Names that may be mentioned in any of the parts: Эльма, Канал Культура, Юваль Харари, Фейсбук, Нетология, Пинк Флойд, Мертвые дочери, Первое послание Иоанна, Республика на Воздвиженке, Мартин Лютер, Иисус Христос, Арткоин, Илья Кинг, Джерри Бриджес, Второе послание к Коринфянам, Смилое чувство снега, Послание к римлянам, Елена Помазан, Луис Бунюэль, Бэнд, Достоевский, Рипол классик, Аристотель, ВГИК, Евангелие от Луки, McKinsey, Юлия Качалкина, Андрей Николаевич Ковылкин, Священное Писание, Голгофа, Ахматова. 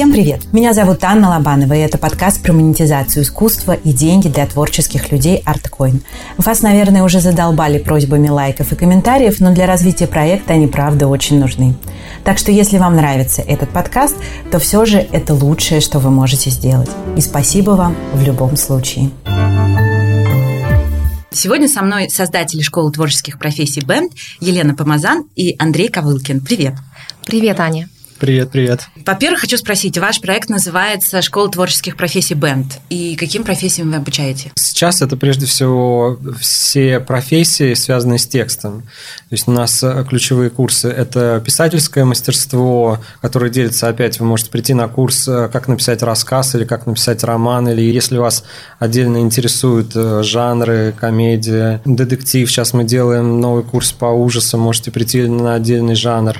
Всем привет! Меня зовут Анна Лобанова, и это подкаст про монетизацию искусства и деньги для творческих людей «Арткоин». Вас, наверное, уже задолбали просьбами лайков и комментариев, но для развития проекта они, правда, очень нужны. Так что, если вам нравится этот подкаст, то все же это лучшее, что вы можете сделать. И спасибо вам в любом случае. Сегодня со мной создатели школы творческих профессий «Бэнд» Елена Помазан и Андрей Ковылкин. Привет! Привет, Аня! Привет, привет. Во-первых, хочу спросить, ваш проект называется «Школа творческих профессий Бэнд». И каким профессиям вы обучаете? Сейчас это прежде всего все профессии, связанные с текстом. То есть у нас ключевые курсы – это писательское мастерство, которое делится опять, вы можете прийти на курс «Как написать рассказ» или «Как написать роман», или если вас отдельно интересуют жанры, комедия, детектив. Сейчас мы делаем новый курс по ужасам, можете прийти на отдельный жанр.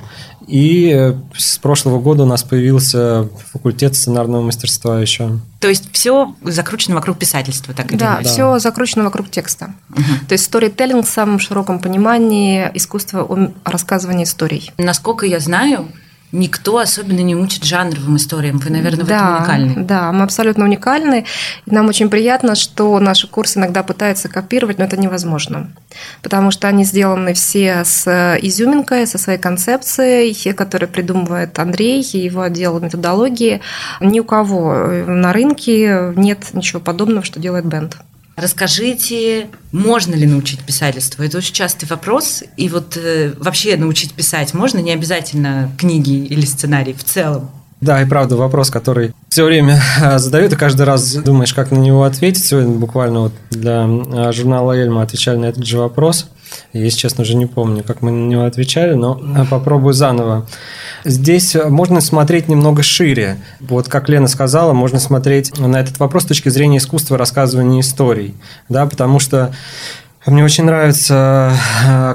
И с прошлого года у нас появился факультет сценарного мастерства еще. То есть все закручено вокруг писательства, так и да, все закручено вокруг текста. То есть сторителлинг в самом широком понимании, искусство о рассказывании историй. Насколько я знаю, никто особенно не учит жанровым историям. Вы, наверное, в этом уникальны. Да, мы абсолютно уникальны. И нам очень приятно, что наши курсы иногда пытаются копировать, но это невозможно. Потому что они сделаны все с изюминкой, со своей концепцией, которую придумывает Андрей и его отдел методологии. Ни у кого на рынке нет ничего подобного, что делает Бэнд. Расскажите, можно ли научить писательству? Это очень частый вопрос. И вот вообще научить писать можно? Не обязательно книги или сценарий в целом. Да, и правда, вопрос, который все время задают, и каждый раз думаешь, как на него ответить. Сегодня буквально вот для журнала «Эльма» отвечали на этот же вопрос. Я, если честно, уже не помню, как мы на него отвечали, но попробую заново. Здесь можно смотреть немного шире. Вот как Лена сказала, можно смотреть на этот вопрос с точки зрения искусства рассказывания историй, да, потому что мне очень нравится,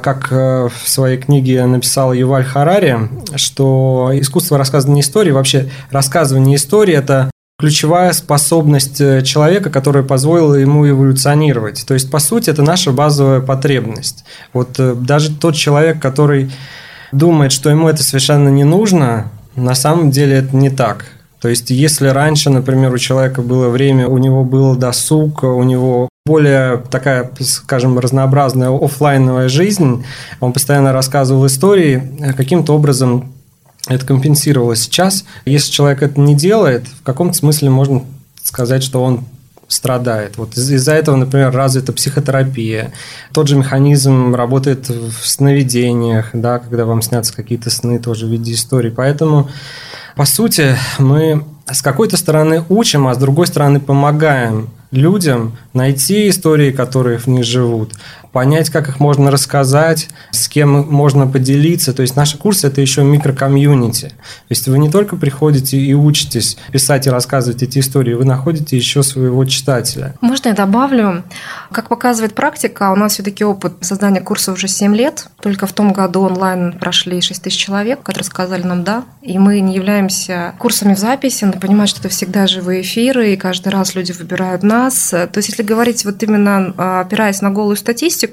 как в своей книге написал Юваль Харари, что искусство рассказывания истории, вообще рассказывание истории – это ключевая способность человека, которая позволила ему эволюционировать. То есть, по сути, это наша базовая потребность. Вот даже тот человек, который думает, что ему это совершенно не нужно, на самом деле это не так. То есть, если раньше, например, у человека было время, у него был досуг, у него более такая, скажем, разнообразная офлайновая жизнь, он постоянно рассказывал истории, каким-то образом это компенсировалось. Сейчас, если человек это не делает, в каком-то смысле можно сказать, что он страдает. Вот из-за этого, например, развита психотерапия. Тот же механизм работает в сновидениях, да, когда вам снятся какие-то сны тоже в виде истории. Поэтому, по сути, мы с какой-то стороны учим, а с другой стороны помогаем людям найти истории, которые в них живут, понять, как их можно рассказать, с кем можно поделиться. То есть наши курсы – это еще микрокомьюнити. То есть вы не только приходите и учитесь писать и рассказывать эти истории, вы находите еще своего читателя. Можно я добавлю? Как показывает практика, у нас все-таки опыт создания курса уже 7 лет. Только в том году онлайн прошли 6 тысяч человек, которые сказали нам «да». И мы не являемся курсами в записи, надо понимать, что это всегда живые эфиры, и каждый раз люди выбирают нас. То есть если говорить вот именно опираясь на голую статистику,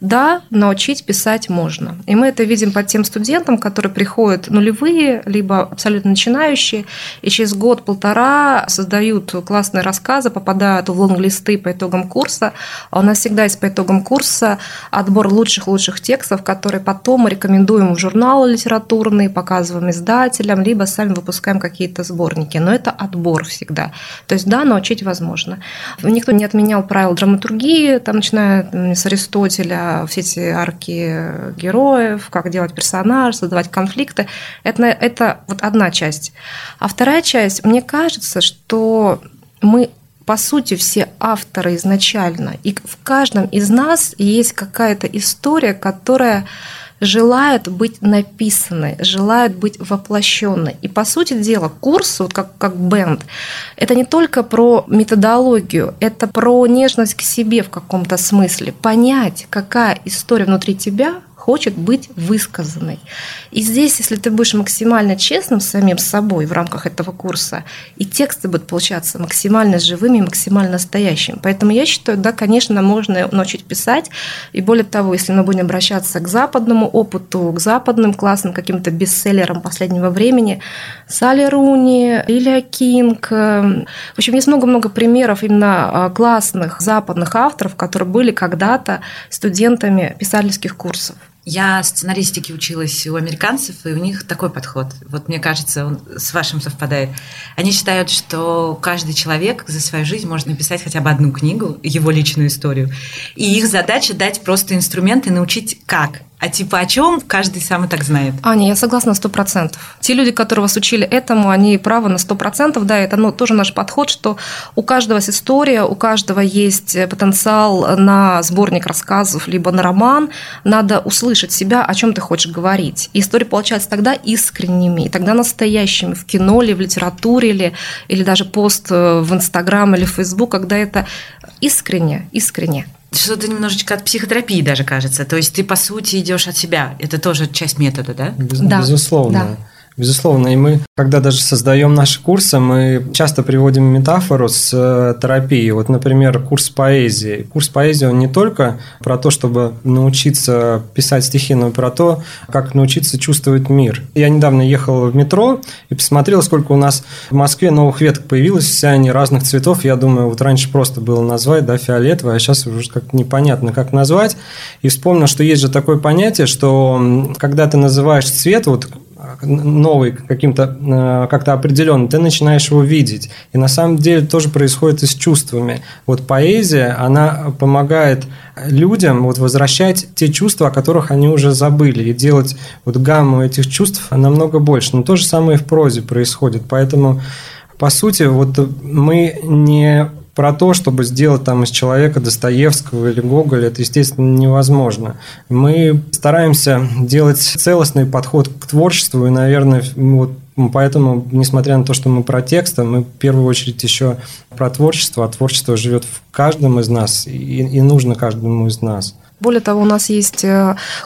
да, научить писать можно. И мы это видим по тем студентам, которые приходят нулевые, либо абсолютно начинающие, и через год-полтора создают классные рассказы, попадают в лонглисты по итогам курса. А у нас всегда есть по итогам курса отбор лучших текстов, которые потом мы рекомендуем в журналы литературные, показываем издателям, либо сами выпускаем какие-то сборники. Но это отбор всегда. То есть да, научить возможно. Никто не отменял правил драматургии, там, начиная с Аристотеля, все эти арки героев, как делать персонаж, создавать конфликты. Это вот одна часть. А вторая часть, мне кажется, что мы, по сути, все авторы изначально, и в каждом из нас есть какая-то история, которая желают быть написаны, желают быть воплощены. И, по сути дела, курс, вот как Бэнд, это не только про методологию, это про нежность к себе в каком-то смысле. Понять, какая история внутри тебя хочет быть высказанной. И здесь, если ты будешь максимально честным с самим собой в рамках этого курса, и тексты будут получаться максимально живыми, максимально настоящими. Поэтому я считаю, да, конечно, можно научить писать. И более того, если мы будем обращаться к западному опыту, к западным классным каким-то бестселлерам последнего времени, Салли Руни, Илья Кинг. В общем, есть много-много примеров именно классных западных авторов, которые были когда-то студентами писательских курсов. Я сценаристике училась у американцев, и у них такой подход. Вот мне кажется, он с вашим совпадает. Они считают, что каждый человек за свою жизнь может написать хотя бы одну книгу, его личную историю. И их задача дать просто инструменты, научить как. А типа о чем каждый сам и так знает. Аня, я согласна 100%. Те люди, которые вас учили этому, они правы на 100%. Да, это тоже наш подход, что у каждого есть история, у каждого есть потенциал на сборник рассказов, либо на роман. Надо услышать себя, о чем ты хочешь говорить. И истории получаются тогда искренними, и тогда настоящими в кино, или в литературе, или даже пост в Инстаграм или в Фейсбук, когда это искренне. Что-то немножечко от психотерапии даже кажется. То есть ты, по сути, идешь от себя. Это тоже часть метода, да? Да. Безусловно. Да. Безусловно. И мы, когда даже создаем наши курсы, мы часто приводим метафору с терапией. Вот, например, курс поэзии. Курс поэзии, он не только про то, чтобы научиться писать стихи, но и про то, как научиться чувствовать мир. Я недавно ехал в метро и посмотрел, сколько у нас в Москве новых веток появилось. Все они разных цветов. Я думаю, вот раньше просто было назвать, да, фиолетовый, а сейчас уже как-то непонятно, как назвать. И вспомнил, что есть же такое понятие, что когда ты называешь цвет, вот новый, каким-то как-то определенный, ты начинаешь его видеть. И на самом деле тоже происходит и с чувствами. Вот поэзия, она помогает людям вот возвращать те чувства, о которых они уже забыли, и делать вот гамму этих чувств намного больше. Но то же самое и в прозе происходит. Поэтому, по сути, вот мы не про то, чтобы сделать там из человека Достоевского или Гоголя, это, естественно, невозможно. Мы стараемся делать целостный подход к творчеству, и, наверное, вот поэтому, несмотря на то, что мы про тексты, мы в первую очередь еще про творчество, а творчество живет в каждом из нас и нужно каждому из нас. Более того, у нас есть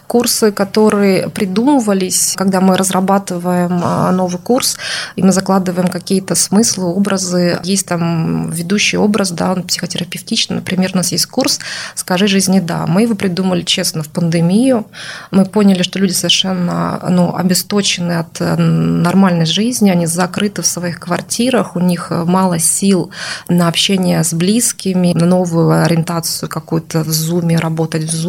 курсы, которые придумывались, когда мы разрабатываем новый курс, и мы закладываем какие-то смыслы, образы. Есть там ведущий образ, да, он психотерапевтичный. Например, у нас есть курс «Скажи жизни да». Мы его придумали, честно, в пандемию. Мы поняли, что люди совершенно обесточены от нормальной жизни, они закрыты в своих квартирах, у них мало сил на общение с близкими, на новую ориентацию какую-то в Зуме, работать в Зуме.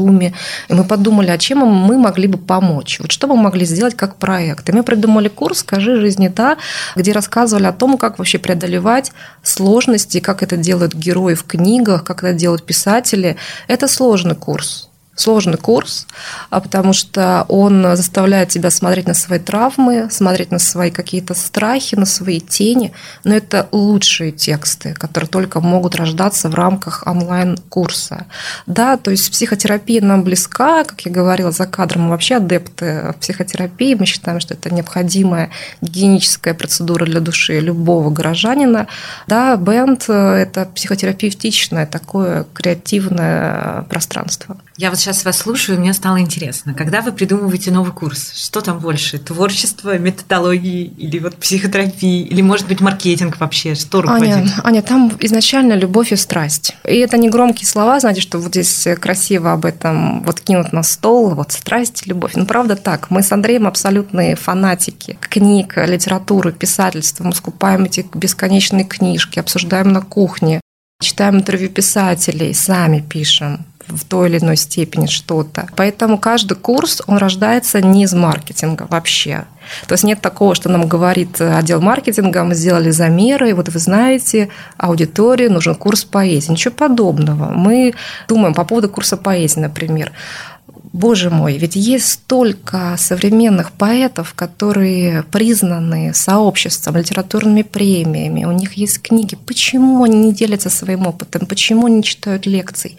И мы подумали, а чем мы могли бы помочь? Вот что мы могли сделать как проект? И мы придумали курс «Скажи жизни да», где рассказывали о том, как вообще преодолевать сложности, как это делают герои в книгах, как это делают писатели. Это сложный курс. Сложный курс, потому что он заставляет тебя смотреть на свои травмы, смотреть на свои какие-то страхи, на свои тени. Но это лучшие тексты, которые только могут рождаться в рамках онлайн-курса. Да, то есть психотерапия нам близка, как я говорила за кадром, мы вообще адепты психотерапии. Мы считаем, что это необходимая гигиеническая процедура для души любого горожанина. Да, Бэнд – это психотерапевтичное такое креативное пространство. Я вот сейчас вас слушаю, и мне стало интересно. Когда вы придумываете новый курс, что там больше? Творчество, методологии или вот психотерапии? Или, может быть, маркетинг вообще? Что руководит? Аня, там изначально любовь и страсть. И это не громкие слова, знаете, что вот здесь красиво об этом вот кинут на стол, вот страсть, любовь. Ну, правда так. Мы с Андреем абсолютные фанатики книг, литературы, писательства. Мы скупаем эти бесконечные книжки, обсуждаем на кухне, читаем интервью писателей, сами пишем в той или иной степени что-то. Поэтому каждый курс, он рождается не из маркетинга вообще. То есть нет такого, что нам говорит отдел маркетинга, мы сделали замеры, и вот вы знаете, аудитории нужен курс поэзии. Ничего подобного. Мы думаем по поводу курса поэзии, например. Боже мой, ведь есть столько современных поэтов, которые признаны сообществом, литературными премиями, у них есть книги. Почему они не делятся своим опытом? Почему они не читают лекций?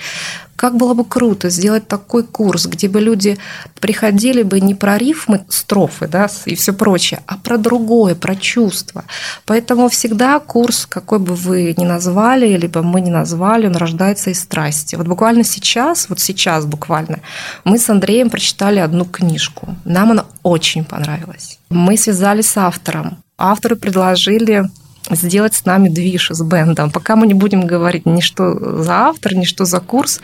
Как было бы круто сделать такой курс, где бы люди приходили бы не про рифмы, строфы, да, и все прочее, а про другое, про чувства. Поэтому всегда курс, какой бы вы ни назвали, либо мы не назвали, он рождается из страсти. Вот буквально сейчас, мы с Андреем прочитали одну книжку. Нам она очень понравилась. Мы связались с автором. Авторы предложили сделать с нами движ с бэндом. Пока мы не будем говорить ни что за автор, ни что за курс,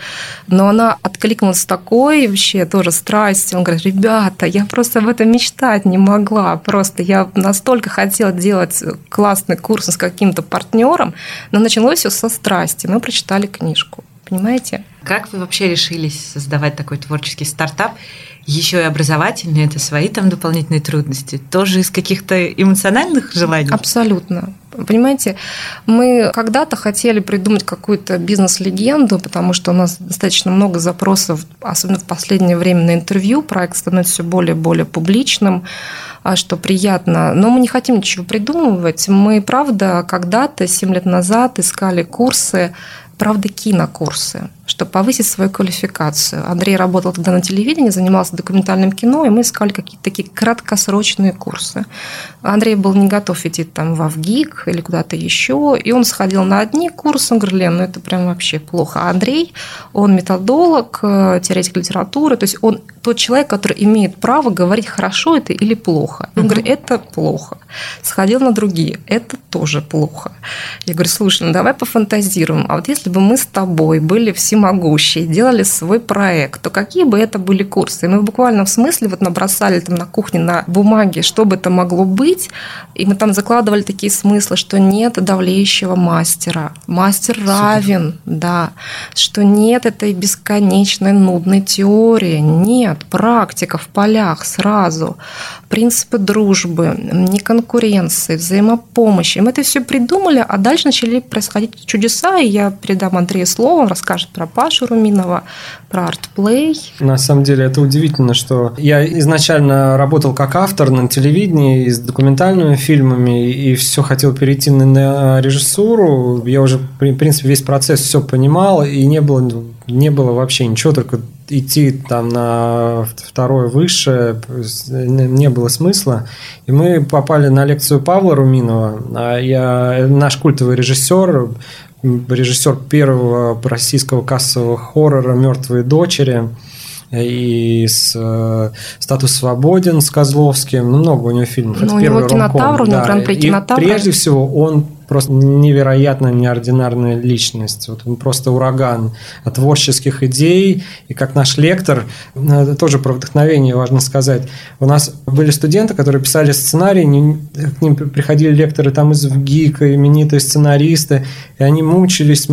но она откликнулась с такой вообще тоже страстью. Он говорит: ребята, я просто об этом мечтать не могла. Просто я настолько хотела делать классный курс с каким-то партнером, но началось все со страсти. Мы прочитали книжку. Понимаете? Как вы вообще решились создавать такой творческий стартап? Еще и образовательный, это свои там дополнительные трудности. Тоже из каких-то эмоциональных желаний? Абсолютно. Понимаете, мы когда-то хотели придумать какую-то бизнес-легенду, потому что у нас достаточно много запросов, особенно в последнее время на интервью. Проект становится все более и более публичным, что приятно. Но мы не хотим ничего придумывать. Мы, правда, когда-то, 7 лет назад, искали курсы, правда, кинокурсы, чтобы повысить свою квалификацию. Андрей работал тогда на телевидении, занимался документальным кино, и мы искали какие-то такие краткосрочные курсы. Андрей был не готов идти там во ВГИК или куда-то еще, и он сходил на одни курсы, он говорил: Лен, ну это прям вообще плохо. А Андрей, он методолог, теоретик литературы, то есть он тот человек, который имеет право говорить, хорошо это или плохо. Он говорит: это плохо. Сходил на другие, это тоже плохо. Я говорю: слушай, ну давай пофантазируем, а вот если бы мы с тобой были все могущие, делали свой проект, то какие бы это были курсы? И мы буквально в смысле вот набросали там на кухне на бумаге, что бы это могло быть, и мы там закладывали такие смыслы, что нет давлеющего мастера, мастер равен, да, что нет этой бесконечной нудной теории, нет, практика в полях сразу, принципы дружбы, неконкуренции, взаимопомощи. И мы это все придумали, а дальше начали происходить чудеса, и я передам Андрею слово, он расскажет про Пашу Руминова, про ArtPlay. На самом деле это удивительно, что я изначально работал как автор на телевидении и с документальными фильмами, и все хотел перейти на режиссуру. Я уже, в принципе, весь процесс все понимал, и не было вообще ничего, только идти там на второе высшее не было смысла. И мы попали на лекцию Павла Руминова. Наш культовый режиссер первого российского кассового хоррора «Мертвые дочери» и с «Статус свободен» с Козловским. Много у него фильмов. Это у первый него «Кинотавр», у него гран-при «Кинотавр». И прежде всего он просто невероятно неординарная личность. Вот он просто ураган творческих идей. И как наш лектор, тоже про вдохновение важно сказать. У нас были студенты, которые писали сценарии, к ним приходили лекторы там из ВГИКа, именитые сценаристы, и они мучились,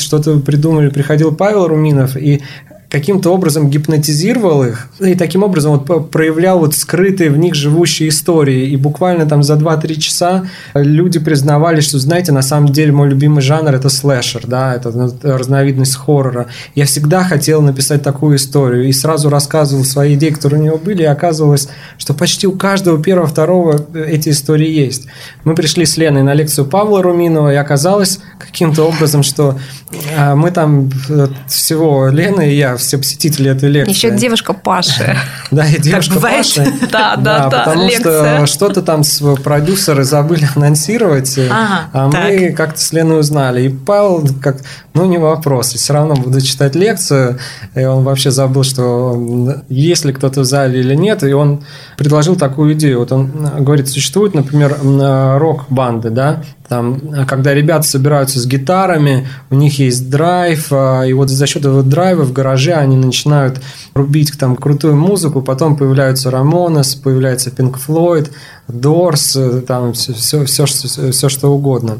что-то придумали. Приходил Павел Руминов и каким-то образом гипнотизировал их, и таким образом вот проявлял вот скрытые в них живущие истории. И буквально там за 2-3 часа люди признавались, что, знаете, на самом деле мой любимый жанр – это слэшер, да, это разновидность хоррора. Я всегда хотел написать такую историю, и сразу рассказывал свои идеи, которые у него были, и оказывалось, что почти у каждого первого-второго эти истории есть. Мы пришли с Леной на лекцию Павла Руминова, и оказалось каким-то образом, что мы там всего, Лена и я, все посетители этой лекции. Еще девушка Паши. Да, и девушка Паши. Да, потому что что-то там продюсеры забыли анонсировать, а мы как-то с Леной узнали. И Павел, не вопрос, все равно буду читать лекцию, и он вообще забыл, что есть ли кто-то в зале или нет, и он предложил такую идею. Вот он говорит: существует, например, рок-банды, да, там, когда ребята собираются с гитарами, у них есть драйв, и вот за счет этого драйва в гараже они начинают рубить там крутую музыку, потом появляются Рамонес, появляется Пинк Флойд, Дорс, там все что угодно.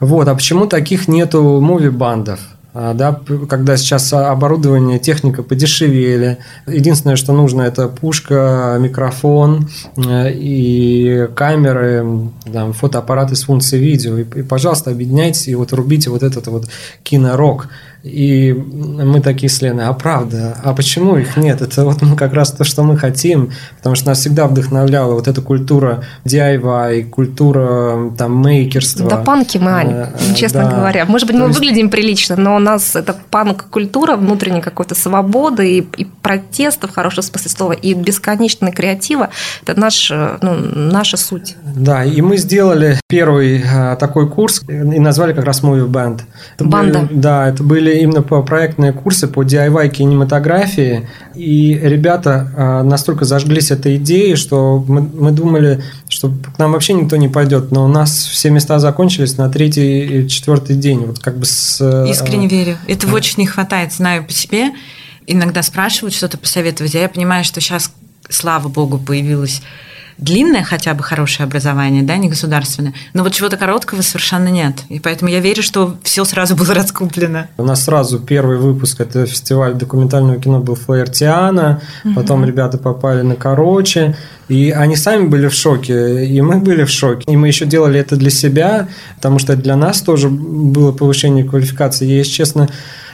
Вот, а почему таких нету муви-бандов? Да, когда сейчас оборудование, техника подешевели. Единственное, что нужно, это пушка, микрофон и камеры, там, фотоаппараты с функцией видео. И, пожалуйста, объединяйтесь и вот рубите вот этот вот кинорок. И мы такие с Леной: а правда, а почему их нет? Это вот как раз то, что мы хотим, потому что нас всегда вдохновляла вот эта культура DIY, культура там мейкерства. Да панки мы, Ань, честно говоря. Может быть, мы выглядим прилично, но нас это панк-культура внутренней какой-то свободы и протеста, в хорошем смысле слова, и бесконечного креатива. Это наша суть. Да, и мы сделали первый такой курс и назвали как раз Movie Band. Это были именно проектные курсы по DIY кинематографии. И ребята настолько зажглись этой идеей, что мы думали, что к нам вообще никто не пойдет. Но у нас все места закончились на 3-й и 4-й день. Вот как бы искренне верю. Этого очень не хватает, знаю по себе. Иногда спрашивают что-то посоветовать. Я понимаю, что сейчас, слава богу, появилось длинное хотя бы хорошее образование, да, не государственное, но вот чего-то короткого совершенно нет. И поэтому я верю, что все сразу было раскуплено. У нас сразу первый выпуск, это фестиваль документального кино был Флаертиана, потом ребята попали на Короче, и они сами были в шоке, и мы были в шоке. И мы еще делали это для себя, потому что для нас тоже было повышение квалификации. Я, если честно,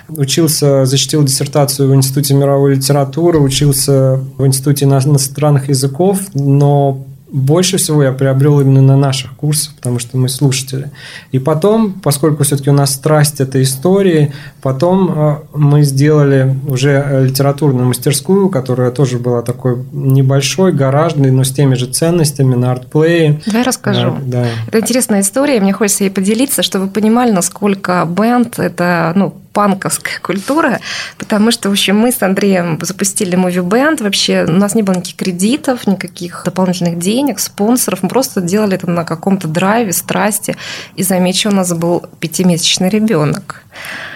учился, защитил диссертацию в Институте мировой литературы, учился в Институте иностранных языков, но больше всего я приобрел именно на наших курсах, потому что мы слушатели. И потом, поскольку все-таки у нас страсть этой истории, потом мы сделали уже литературную мастерскую, которая тоже была такой небольшой, гаражной, но с теми же ценностями на ArtPlay. Давай расскажу. Да. Это интересная история, мне хочется ей поделиться, чтобы вы понимали, насколько бэнд – это, панковская культура, потому что, в общем, мы с Андреем запустили Movie Band, вообще у нас не было никаких кредитов, никаких дополнительных денег, спонсоров, мы просто делали это на каком-то драйве, страсти, и, замечу, у нас был 5-месячный ребенок.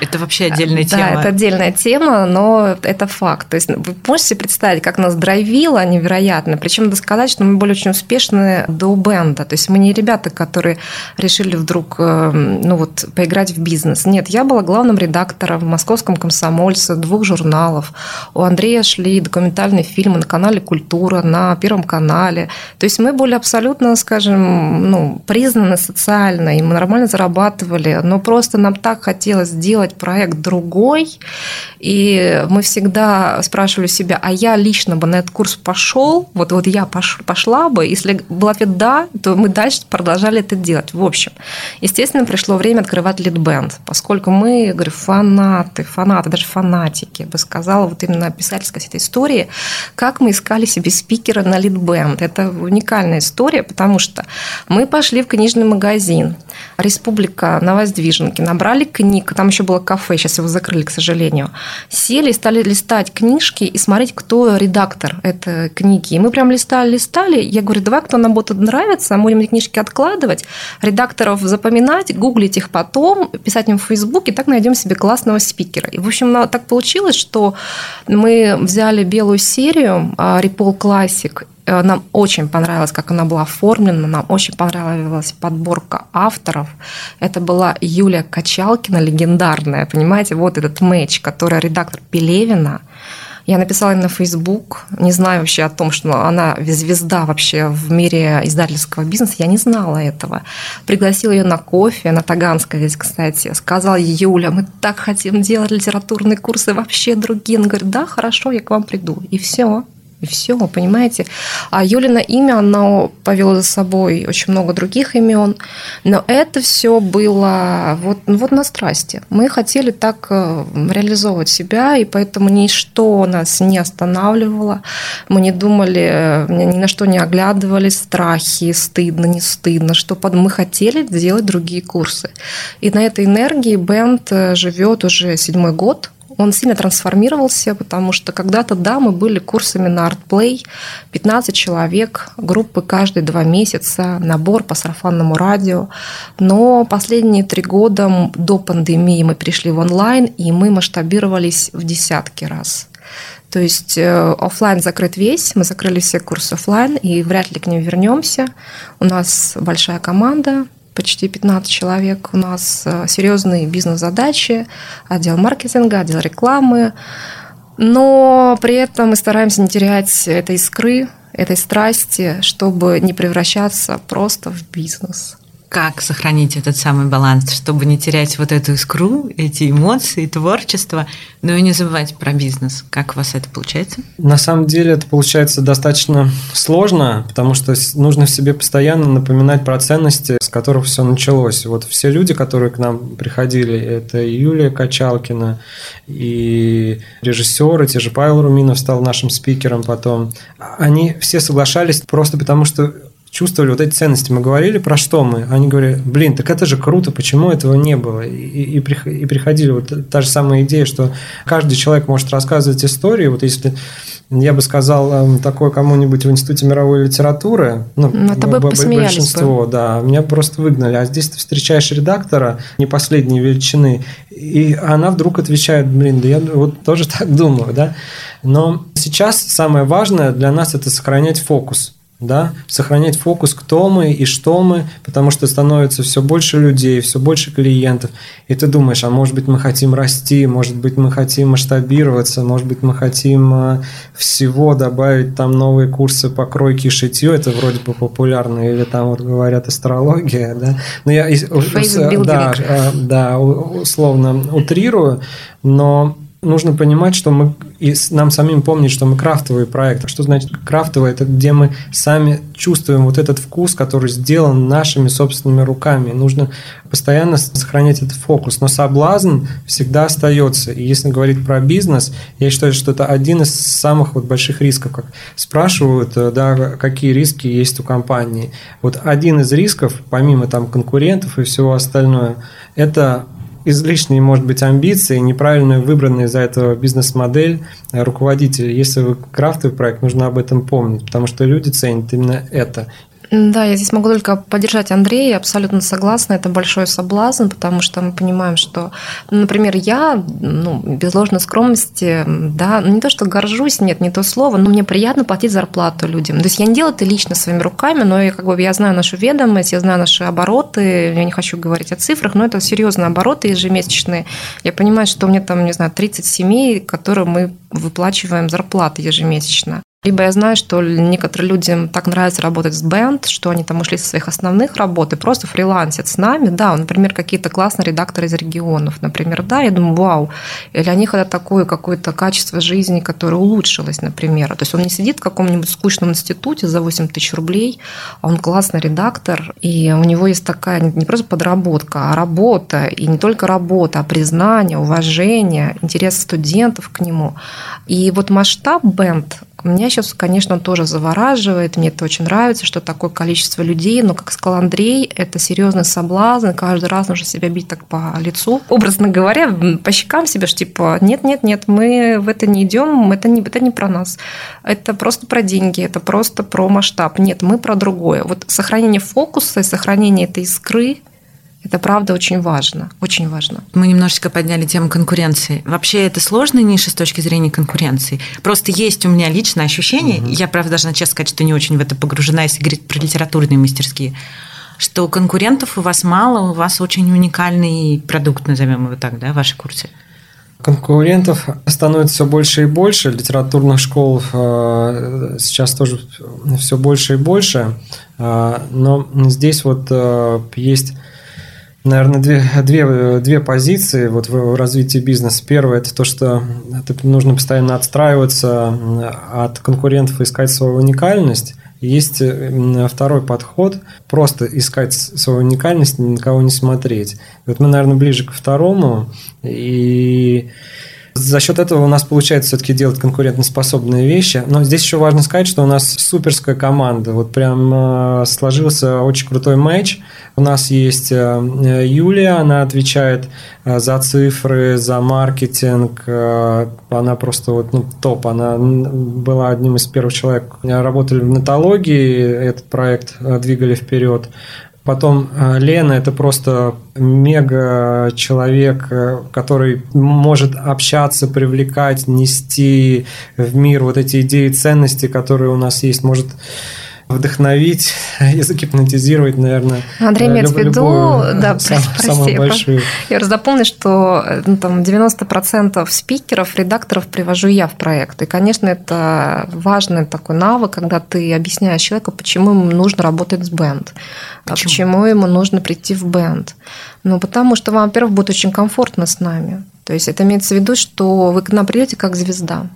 Это вообще отдельная тема. Да, это отдельная тема, но это факт. То есть вы можете представить, как нас драйвило невероятно, причем надо сказать, что мы были очень успешны до бэнда, то есть мы не ребята, которые решили вдруг, поиграть в бизнес. Нет, я была главным редактором в «Московском комсомольце», 2 журналов. У Андрея шли документальные фильмы на канале «Культура», на Первом канале. То есть мы были абсолютно, скажем, признаны социально, и мы нормально зарабатывали, но просто нам так хотелось сделать проект другой, и мы всегда спрашивали себя, а я лично бы на этот курс пошел, вот я пошла бы, если был ответ «да», то мы дальше продолжали это делать. В общем, естественно, пришло время открывать литбэнд, поскольку мы, говорю, фанаты, даже фанатики, я бы сказала, вот именно писательской этой истории, как мы искали себе спикера на литбэнд. Это уникальная история, потому что мы пошли в книжный магазин «Республика на Воздвиженке», набрали книг, там еще было кафе, сейчас его закрыли, к сожалению. Сели и стали листать книжки и смотреть, кто редактор этой книги. И мы прям листали. Я говорю, давай, кто нам будет нравиться, будем эти книжки откладывать, редакторов запоминать, гуглить их потом, писать им в Фейсбуке, так найдем себе классного спикера. И, в общем, так получилось, что мы взяли белую серию «Рипол классик». Нам очень понравилось, как она была оформлена, нам очень понравилась подборка авторов. Это была Юлия Качалкина, легендарная, понимаете, вот этот матч, который редактор Пелевина. Я написала ей на Facebook, не знаю вообще о том, что она звезда вообще в мире издательского бизнеса, я не знала этого. Пригласила ее на кофе, она таганская здесь, кстати, сказала: Юля, мы так хотим делать литературные курсы, вообще другие. Она говорит, да, хорошо, я к вам приду, и все. И все, понимаете. А Юлина имя, оно повело за собой очень много других имен, но это все было вот на страсти. Мы хотели так реализовывать себя, и поэтому ничто нас не останавливало. Мы не думали, ни на что не оглядывались, страхи, стыдно, не стыдно, мы хотели делать другие курсы. И на этой энергии бэнд живет уже 7-й год. Он сильно трансформировался, потому что когда-то, да, мы были курсами на ArtPlay, 15 человек, группы каждые 2 месяца, набор по сарафанному радио. Но последние 3 года до пандемии мы перешли в онлайн, и мы масштабировались в десятки раз. То есть офлайн закрыт весь, мы закрыли все курсы офлайн, и вряд ли к ним вернемся. У нас большая команда. Почти 15 человек, у нас серьезные бизнес-задачи, отдел маркетинга, отдел рекламы, но при этом мы стараемся не терять этой искры, этой страсти, чтобы не превращаться просто в бизнес. как сохранить этот самый баланс, чтобы не терять вот эту искру, эти эмоции, творчество, но и не забывать про бизнес. Как у вас это получается? На самом деле это получается достаточно сложно, потому что нужно в себе постоянно напоминать про ценности, с которых все началось. Вот все люди, которые к нам приходили, это и Юлия Качалкина, и режиссеры, те же Павел Руминов стал нашим спикером потом. Они все соглашались просто потому, что чувствовали вот эти ценности. Мы говорили, про что мы. Они говорили, блин, так это же круто, почему этого не было? И приходили вот та же самая идея, что каждый человек может рассказывать истории. Вот если я бы сказал такое кому-нибудь в Институте мировой литературы, ну, большинство, да, меня просто выгнали. А здесь ты встречаешь редактора не последней величины, и она вдруг отвечает, блин, да я вот тоже так думаю, да. Но сейчас самое важное для нас – это сохранять фокус. Да? Сохранять фокус, кто мы и что мы, потому что становится все больше людей, все больше клиентов, и ты думаешь, а может быть мы хотим расти, может быть мы хотим масштабироваться, может быть мы хотим всего добавить там новые курсы по кройке и шитью, это вроде бы популярно, или там вот говорят астрология, да? Но я условно утрирую, но нужно понимать, что мы и нам самим помнить, что мы крафтовый проект. Что значит крафтовый? Это где мы сами чувствуем вот этот вкус, который сделан нашими собственными руками. Нужно постоянно сохранять этот фокус. Но соблазн всегда остается. И если говорить про бизнес, я считаю, что это один из самых вот больших рисков. Как спрашивают, да, какие риски есть у компании. Вот один из рисков, помимо там конкурентов и всего остального, это излишние, может быть, амбиции, неправильно выбранные из-за этого бизнес-модель руководителя. Если вы крафтовый проект, нужно об этом помнить, потому что люди ценят именно это. Да, я здесь могу только поддержать Андрея, я абсолютно согласна, это большой соблазн, потому что мы понимаем, что, например, я, без ложной скромности, да, не то что горжусь, нет, не то слово, но мне приятно платить зарплату людям. То есть я не делаю это лично своими руками, но я знаю нашу ведомость, я знаю наши обороты, я не хочу говорить о цифрах, но это серьезные обороты ежемесячные. Я понимаю, что у меня там, 30 семей, которым мы выплачиваем зарплаты ежемесячно. Либо я знаю, что некоторым людям так нравится работать с Бэнд, что они там ушли со своих основных работ и просто фрилансят с нами. Да, например, какие-то классные редакторы из регионов, например, да, я думаю, вау. Или у них это такое какое-то качество жизни, которое улучшилось, например. То есть он не сидит в каком-нибудь скучном институте за 8 тысяч рублей, а он классный редактор, и у него есть такая не просто подработка, а работа, и не только работа, а признание, уважение, интерес студентов к нему. И вот масштаб Бэнд меня сейчас, конечно, тоже завораживает, мне это очень нравится, что такое количество людей, но, как сказал Андрей, это серьезный соблазн, каждый раз нужно себя бить так по лицу, образно говоря, по щекам себе, что типа нет, мы в это не идем, это не про нас, это просто про деньги, это просто про масштаб, нет, мы про другое. Вот сохранение фокуса и сохранение этой искры, это правда очень важно, очень важно. Мы немножечко подняли тему конкуренции. Вообще это сложная ниша с точки зрения конкуренции. Просто есть у меня личное ощущение, я, правда, должна честно сказать, что не очень в это погружена, если говорить про литературные мастерские, что конкурентов у вас мало, у вас очень уникальный продукт, назовем его так, да, ваши курсы. Конкурентов становится все больше и больше, литературных школ сейчас тоже все больше и больше, но здесь вот есть... Наверное, две позиции вот в развитии бизнеса. Первое – это то, что нужно постоянно отстраиваться от конкурентов и искать свою уникальность. Есть второй подход – просто искать свою уникальность и ни на кого не смотреть. Вот мы, наверное, ближе ко второму, и за счет этого у нас получается все-таки делать конкурентоспособные вещи. Но здесь еще важно сказать, что у нас суперская команда. Вот прям сложился очень крутой матч. У нас есть Юлия, она отвечает за цифры, за маркетинг. Она просто топ. Она была одним из первых человек. Работали в Нетологии, этот проект двигали вперед. Потом Лена – это просто мега-человек, который может общаться, привлекать, нести в мир вот эти идеи и ценности, которые у нас есть, может вдохновить и загипнотизировать, наверное. Андрей имеет в виду, да, самую большую. Я запомню, что там 90% спикеров, редакторов привожу я в проект. И, конечно, это важный такой навык, когда ты объясняешь человеку, почему ему нужно работать с бэнд, почему ему нужно прийти в бэнд. Ну, потому что вам, во-первых, будет очень комфортно с нами. То есть это имеется в виду, что вы к нам придете как звезда.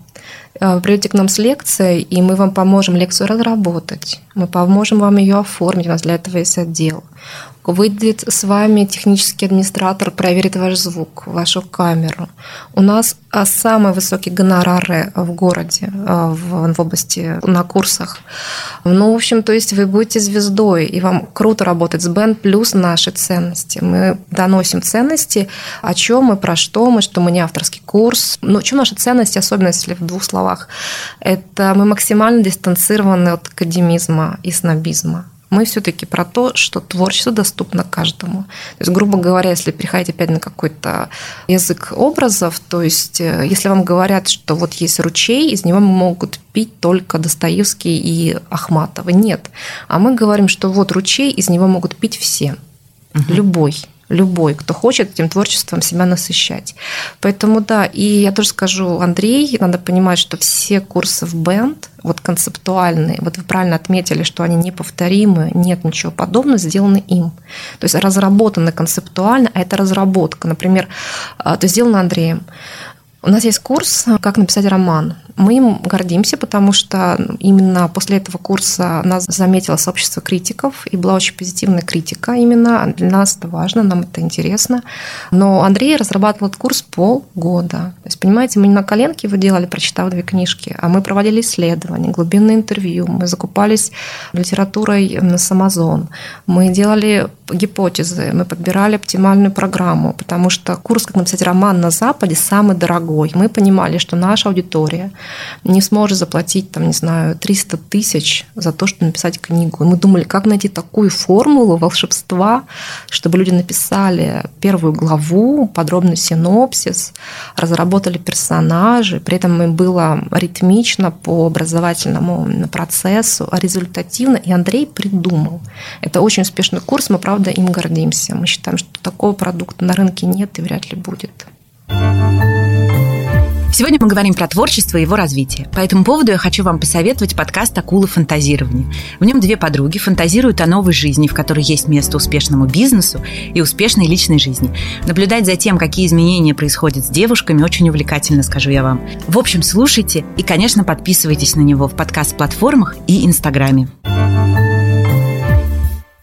Вы придете к нам с лекцией, и мы вам поможем лекцию разработать. Мы поможем вам ее оформить. У нас для этого есть отдел. Выйдет с вами технический администратор, проверит ваш звук, вашу камеру. У нас самые высокие гонорары в городе, в области, на курсах. Ну, в общем, то есть вы будете звездой, и вам круто работать с бэнд, плюс наши ценности. Мы доносим ценности, о чем и про что мы, что мы не авторский курс. Но в чем наши ценности, особенно если в двух словах? Это мы максимально дистанцированы от академизма и снобизма. Мы все-таки про то, что творчество доступно каждому. То есть, грубо говоря, если переходить опять на какой-то язык образов, то есть, если вам говорят, что вот есть ручей, из него могут пить только Достоевский и Ахматова. Нет. А мы говорим, что вот ручей, из него могут пить все. Угу. Любой, кто хочет этим творчеством себя насыщать. Поэтому да, и я тоже скажу, Андрей, надо понимать, что все курсы в бэнд, вот концептуальные, вот вы правильно отметили, что они неповторимы, нет ничего подобного, сделаны им. То есть разработаны концептуально, а это разработка. Например, это сделано Андреем. У нас есть курс «Как написать роман». Мы им гордимся, потому что именно после этого курса нас заметило сообщество критиков, и была очень позитивная критика именно. Для нас это важно, нам это интересно. Но Андрей разрабатывал этот курс полгода. То есть, понимаете, мы не на коленке его делали, прочитав 2 книжки, а мы проводили исследования, глубинные интервью, мы закупались литературой с Amazon, мы делали гипотезы, мы подбирали оптимальную программу, потому что курс «Как написать роман» на Западе самый дорогой. Мы понимали, что наша аудитория не сможет заплатить, там, не знаю, 300 тысяч за то, чтобы написать книгу. И мы думали, как найти такую формулу волшебства, чтобы люди написали первую главу, подробный синопсис, разработали персонажи, при этом им было ритмично по образовательному процессу, результативно, и Андрей придумал. Это очень успешный курс, мы, правда, им гордимся. Мы считаем, что такого продукта на рынке нет и вряд ли будет. Сегодня мы говорим про творчество и его развитие. По этому поводу я хочу вам посоветовать подкаст «Акула фантазирования». В нем 2 подруги фантазируют о новой жизни, в которой есть место успешному бизнесу и успешной личной жизни. Наблюдать за тем, какие изменения происходят с девушками, очень увлекательно, скажу я вам. В общем, слушайте и, конечно, подписывайтесь на него в подкаст-платформах и Инстаграме.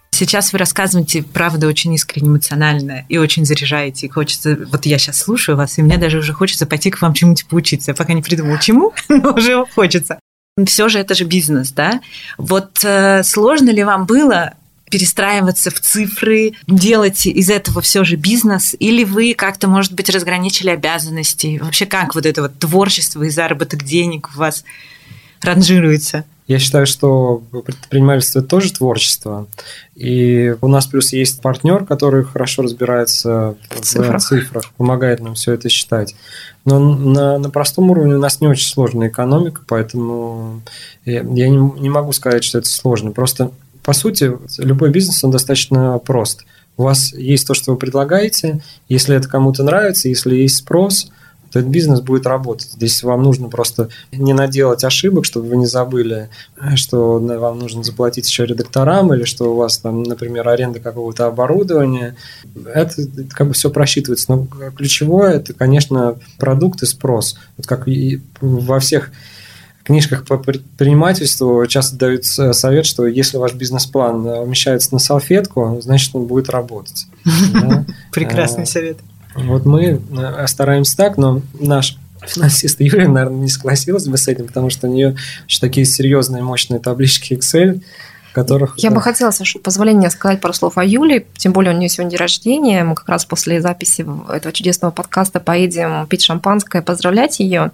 Сейчас вы рассказываете, правда, очень искренне, эмоционально и очень заряжаете. И хочется, вот я сейчас слушаю вас, и мне даже уже хочется пойти к вам чему-нибудь поучиться. Я пока не придумала, чему, но уже хочется. Все же это же бизнес, да? Вот сложно ли вам было перестраиваться в цифры, делать из этого все же бизнес? Или вы как-то, может быть, разграничили обязанности? Вообще, как вот это вот творчество и заработок денег у вас ранжируется? Я считаю, что предпринимательство – это тоже творчество. И у нас плюс есть партнер, который хорошо разбирается в цифрах, помогает нам все это считать. Но на простом уровне у нас не очень сложная экономика, поэтому я не могу сказать, что это сложно. Просто, по сути, любой бизнес, он достаточно прост. У вас есть то, что вы предлагаете, если это кому-то нравится, если есть спрос – то этот бизнес будет работать. Здесь вам нужно просто не наделать ошибок, чтобы вы не забыли, что вам нужно заплатить еще редакторам или что у вас там, например, аренда какого-то оборудования. Это как бы все просчитывается. Но ключевое – это, конечно, продукт и спрос. Вот как и во всех книжках по предпринимательству часто дают совет, что если ваш бизнес-план умещается на салфетку, значит, он будет работать. Прекрасный совет. Вот мы стараемся так, но наш финансист Юлия, наверное, не согласилась бы с этим, потому что у нее такие серьезные, мощные таблички Excel, которых... Я бы хотела, Саша, позволения сказать пару слов о Юле, тем более у нее сегодня день рождения, мы как раз после записи этого чудесного подкаста поедем пить шампанское, поздравлять ее.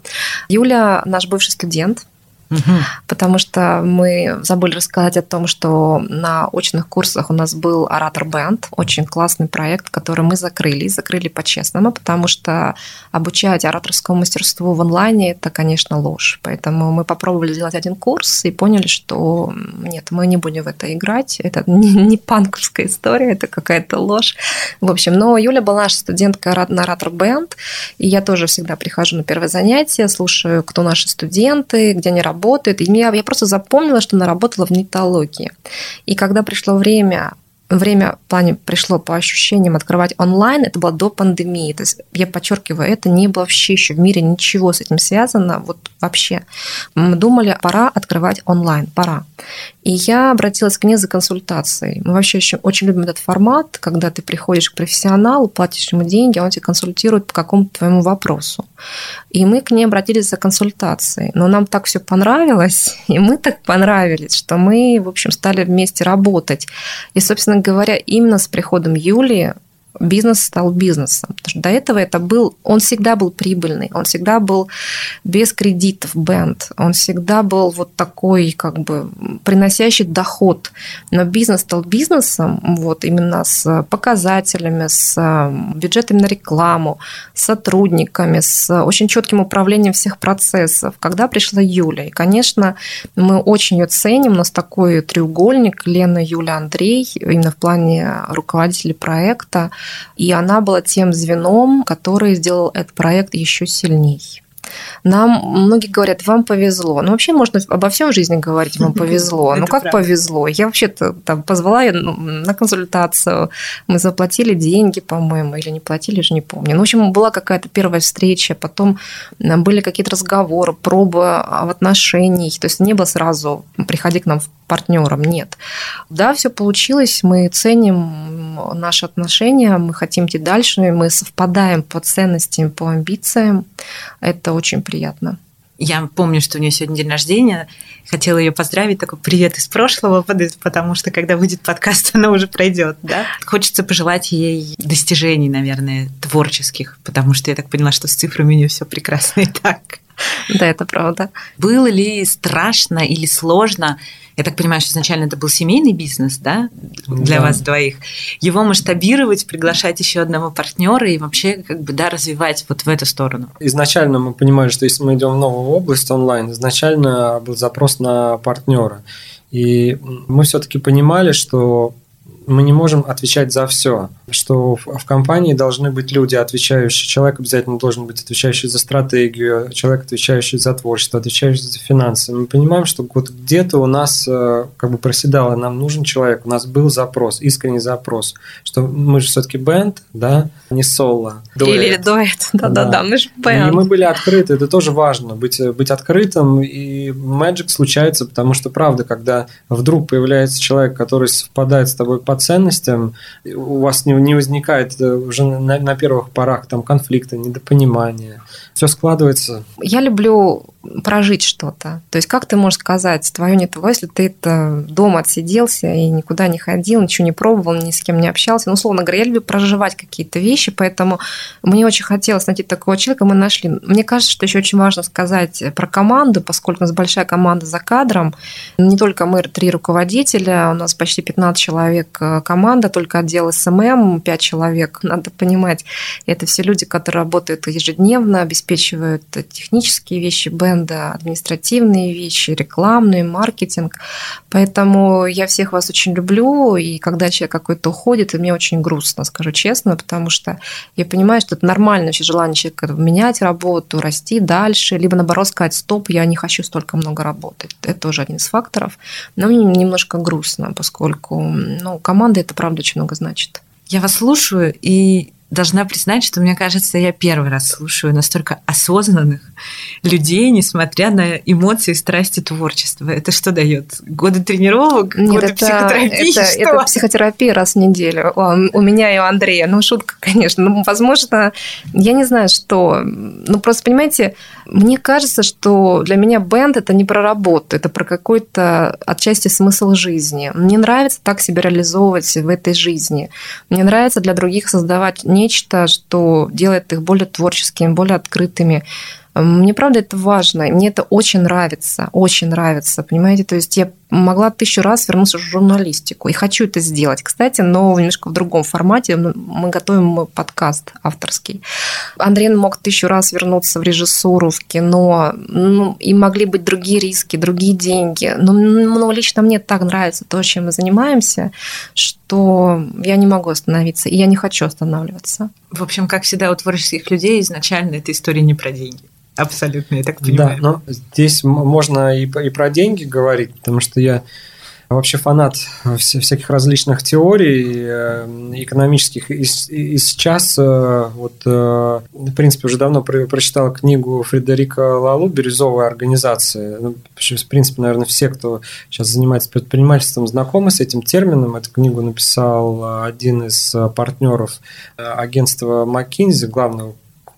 Юля – наш бывший студент. потому что мы забыли рассказать о том, что на очных курсах у нас был оратор-бэнд, очень классный проект, который мы закрыли по-честному, потому что обучать ораторскому мастерству в онлайне – это, конечно, ложь. Поэтому мы попробовали сделать один курс и поняли, что нет, мы не будем в это играть, это не панковская история, это какая-то ложь. В общем, но Юля была наша студентка на оратор-бэнд, и я тоже всегда прихожу на первое занятие, слушаю, кто наши студенты, где они работают. И я просто запомнила, что она работала в Нетологии. И когда пришло время в плане пришло по ощущениям открывать онлайн, это было до пандемии. То есть, я подчеркиваю, это не было вообще еще в мире ничего с этим связано, вот вообще. Мы думали, пора открывать онлайн, пора. И я обратилась к ней за консультацией. Мы вообще еще очень любим этот формат, когда ты приходишь к профессионалу, платишь ему деньги, он тебя консультирует по какому-то твоему вопросу. И мы к ней обратились за консультацией. Но нам так все понравилось, и мы так понравились, что мы, в общем, стали вместе работать. И, собственно говоря, именно с приходом Юлии бизнес стал бизнесом. Потому что до этого он всегда был прибыльный, он всегда был без кредитов бэнд, он всегда был вот такой, как бы, приносящий доход. Но бизнес стал бизнесом, вот, именно с показателями, с бюджетами на рекламу, с сотрудниками, с очень четким управлением всех процессов. Когда пришла Юля, и, конечно, мы очень ее ценим, у нас такой треугольник: Лена, Юля, Андрей, именно в плане руководителей проекта. И она была тем звеном, который сделал этот проект еще сильнее. Нам многие говорят, вам повезло. Ну, вообще можно обо всем в жизни говорить, вам повезло. Ну, как повезло? Я вообще-то позвала на консультацию. Мы заплатили деньги, по-моему, или не платили, уже не помню. Ну, в общем, была какая-то первая встреча, потом были какие-то разговоры, пробы в отношениях. То есть не было сразу «приходи к нам партнером», нет. Да, все получилось, мы ценим наши отношения, мы хотим идти дальше, мы совпадаем по ценностям, по амбициям. Это очень приятно. Я помню, что у нее сегодня день рождения. Хотела ее поздравить, такой привет из прошлого, потому что когда выйдет подкаст, она уже пройдет, да? Хочется пожелать ей достижений, наверное, творческих, потому что я так поняла, что с цифрами у нее все прекрасно и так. Да, это правда. Было ли страшно или сложно? Я так понимаю, что изначально это был семейный бизнес, да, для вас двоих. Его масштабировать, приглашать еще одного партнера и вообще, как бы, да, развивать вот в эту сторону. Изначально мы понимали, что если мы идем в новую область онлайн, изначально был запрос на партнера. И мы все-таки понимали, что мы не можем отвечать за все, что в компании должны быть люди, отвечающие. Человек обязательно должен быть отвечающий за стратегию, человек, отвечающий за творчество, отвечающий за финансы. Мы понимаем, что вот где-то у нас как бы проседало, нам нужен человек, у нас был запрос, искренний запрос, что мы же все-таки бэнд, да, не соло. Или дуэт, да-да-да, мы же бэнд. И мы были открыты, это тоже важно, быть открытым, и мэджик случается, потому что, правда, когда вдруг появляется человек, который совпадает с тобой по ценностям, у вас не возникает уже на первых порах там конфликта, недопонимания. Все складывается. Я люблю прожить что-то. То есть, как ты можешь сказать, твое не твое, если ты дома отсиделся и никуда не ходил, ничего не пробовал, ни с кем не общался. Ну, условно говоря, я люблю проживать какие-то вещи, поэтому мне очень хотелось найти такого человека, мы нашли. Мне кажется, что еще очень важно сказать про команду, поскольку у нас большая команда за кадром. Не только мы, 3 руководителя, у нас почти 15 человек команда, только отдел СММ, 5 человек. Надо понимать, это все люди, которые работают ежедневно, обеспечивают технические вещи бенда, административные вещи, рекламные, маркетинг. Поэтому я всех вас очень люблю, и когда человек какой-то уходит, и мне очень грустно, скажу честно, потому что я понимаю, что это нормально, желание человека менять работу, расти дальше, либо наоборот сказать, стоп, я не хочу столько много работать. Это тоже один из факторов. Но мне немножко грустно, поскольку команда, это правда очень много значит. Я вас слушаю и должна признать, что, мне кажется, я первый раз слушаю настолько осознанных людей, несмотря на эмоции, страсти, творчества. Это что дает? Годы тренировок, годы психотерапии? Это психотерапия раз в неделю. У меня и у Андрея. Ну, шутка, конечно. Ну, возможно, я не знаю, что. Ну, просто, понимаете, мне кажется, что для меня бэнд – это не про работу, это про какой-то отчасти смысл жизни. Мне нравится так себя реализовывать в этой жизни. Мне нравится для других создавать нечто, что делает их более творческими, более открытыми. Мне, правда, это важно, мне это очень нравится, понимаете, то есть я могла 1000 раз вернуться в журналистику, и хочу это сделать, кстати, но немножко в другом формате, мы готовим подкаст авторский. Андрей мог 1000 раз вернуться в режиссуру, в кино, ну, и могли быть другие риски, другие деньги, но лично мне так нравится то, чем мы занимаемся, что я не могу остановиться, и я не хочу останавливаться. В общем, как всегда у творческих людей изначально эта история не про деньги. Абсолютно, я так понимаю. Да, но здесь можно и про деньги говорить, потому что я вообще фанат всяких различных теорий экономических. И сейчас, вот, в принципе, уже давно прочитал книгу Фредерика Лалу «Бирюзовая организация». Ну, в принципе, наверное, все, кто сейчас занимается предпринимательством, знакомы с этим термином. Эту книгу написал один из партнеров агентства McKinsey, главного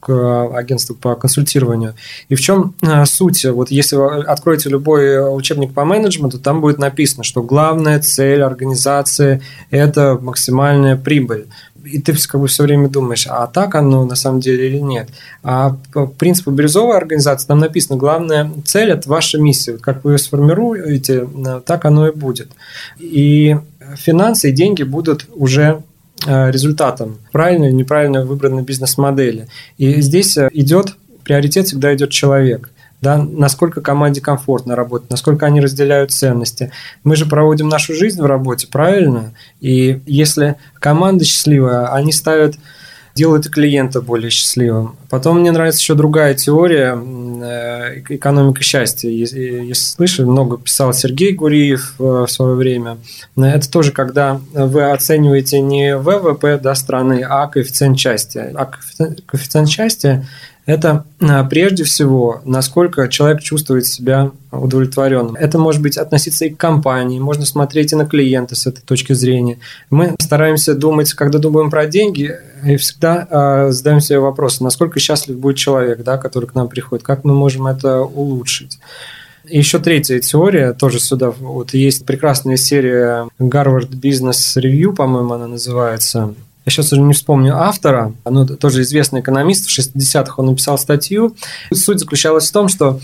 агентству по консультированию. И в чем суть? Вот если вы откроете любой учебник по менеджменту, там будет написано, что главная цель организации – это максимальная прибыль. И ты как бы все время думаешь, а так оно на самом деле или нет. А по принципу бирюзовой организации там написано, главная цель – это ваша миссия. Вот как вы ее сформируете, так оно и будет. И финансы и деньги будут уже результатом правильно или неправильно выбранной бизнес-модели. И здесь идет приоритет, всегда идет человек. Да, насколько команде комфортно работать, насколько они разделяют ценности. Мы же проводим нашу жизнь в работе, правильно? И если команда счастливая, они делают и клиента более счастливым. Потом мне нравится еще другая теория экономика счастья. Если слышали, много писал Сергей Гуриев в свое время. Это тоже, когда вы оцениваете не ВВП страны, а коэффициент счастья. А коэффициент счастья – это прежде всего, насколько человек чувствует себя удовлетворенным. Это может быть относиться и к компании, можно смотреть и на клиента с этой точки зрения. Мы стараемся думать, когда думаем про деньги, и всегда задаем себе вопрос, насколько счастлив будет человек, да, который к нам приходит, как мы можем это улучшить. И еще третья теория, тоже сюда, вот есть прекрасная серия Harvard Business Review, по-моему, она называется. Я сейчас уже не вспомню автора, но тоже известный экономист, в 60-х он написал статью. Суть заключалась в том, что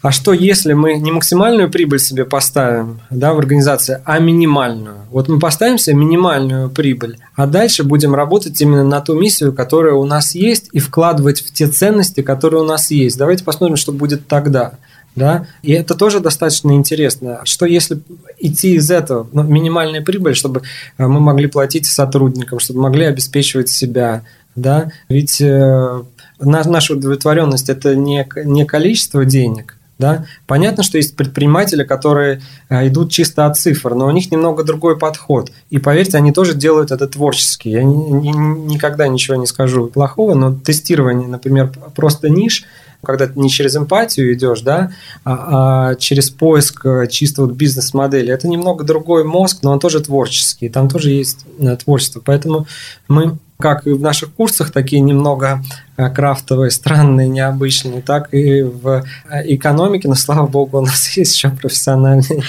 а что если мы не максимальную прибыль себе поставим, да, в организации, а минимальную? Вот мы поставим себе минимальную прибыль, а дальше будем работать именно на ту миссию, которая у нас есть, и вкладывать в те ценности, которые у нас есть. Давайте посмотрим, что будет тогда. Да? И это тоже достаточно интересно. Что если идти из этого, ну, минимальная прибыль, чтобы мы могли платить сотрудникам, чтобы могли обеспечивать себя. Да? Ведь наша удовлетворенность – это не количество денег. Да? Понятно, что есть предприниматели, которые идут чисто от цифр, но у них немного другой подход. И поверьте, они тоже делают это творчески. Я никогда ничего не скажу плохого, но тестирование, например, просто ниш, когда ты не через эмпатию идешь, да, а через поиск чисто вот бизнес-модели, это немного другой мозг, но он тоже творческий, там тоже есть творчество. Поэтому мы, как и в наших курсах, такие немного крафтовые, странные, необычные, так и в экономике, но, слава богу, у нас есть еще профессиональный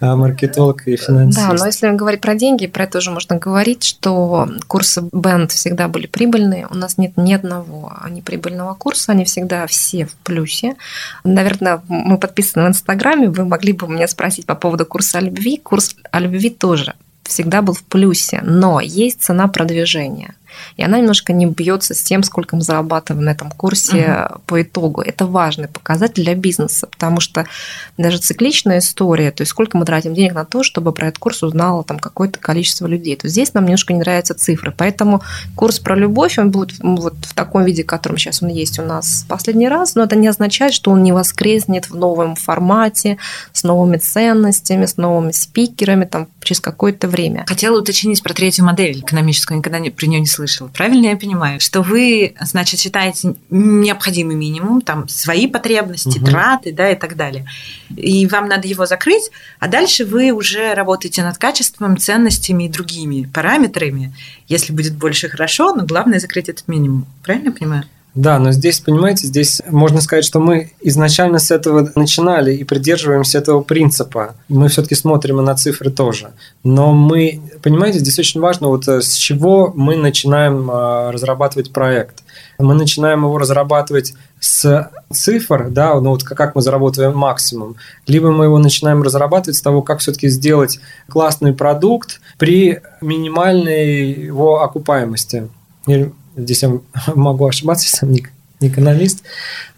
маркетолог и финансист. Да, но если говорить про деньги, про это уже можно говорить, что курсы Бэнд всегда были прибыльные, у нас нет ни одного неприбыльного курса, они всегда все в плюсе. Наверное, мы подписаны в Инстаграме, вы могли бы меня спросить по поводу курса о любви, курс о любви тоже всегда был в плюсе, но есть цена продвижения, и она немножко не бьется с тем, сколько мы зарабатываем на этом курсе по итогу. Это важный показатель для бизнеса, потому что даже цикличная история, то есть сколько мы тратим денег на то, чтобы про этот курс узнало там какое-то количество людей. То есть здесь нам немножко не нравятся цифры. Поэтому курс про любовь, он будет вот в таком виде, в котором сейчас он есть у нас в последний раз, но это не означает, что он не воскреснет в новом формате, с новыми ценностями, с новыми спикерами там, через какое-то время. Хотела уточнить про третью модель экономическую, никогда про нее не слышала. Правильно я понимаю, что вы, значит, считаете необходимый минимум, там, свои потребности, траты, да, и так далее. И вам надо его закрыть, а дальше вы уже работаете над качеством, ценностями и другими параметрами. Если будет больше, хорошо, но главное закрыть этот минимум. Правильно я понимаю? Да, но здесь, понимаете, здесь можно сказать, что мы изначально с этого начинали и придерживаемся этого принципа. Мы все-таки смотрим и на цифры тоже. Но мы, понимаете, здесь очень важно, вот с чего мы начинаем разрабатывать проект. Мы начинаем его разрабатывать с цифр, да, ну вот как мы заработаем максимум, либо мы его начинаем разрабатывать с того, как все-таки сделать классный продукт при минимальной его окупаемости. Здесь я могу ошибаться, сам не экономист.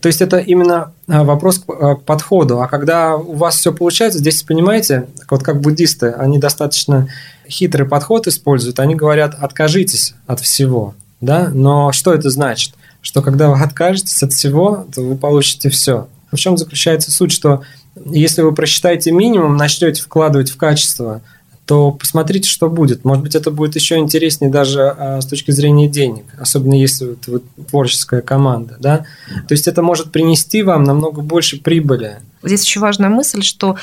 То есть это именно вопрос к подходу. А когда у вас все получается, здесь, понимаете, вот как буддисты, они достаточно хитрый подход используют. Они говорят, откажитесь от всего. Да? Но что это значит? Что когда вы откажетесь от всего, то вы получите все. В чем заключается суть, что если вы просчитаете минимум, начнете вкладывать в качество, то посмотрите, что будет. Может быть, это будет еще интереснее даже с точки зрения денег, особенно если вы творческая команда. Да? То есть это может принести вам намного больше прибыли. Здесь еще важная мысль, что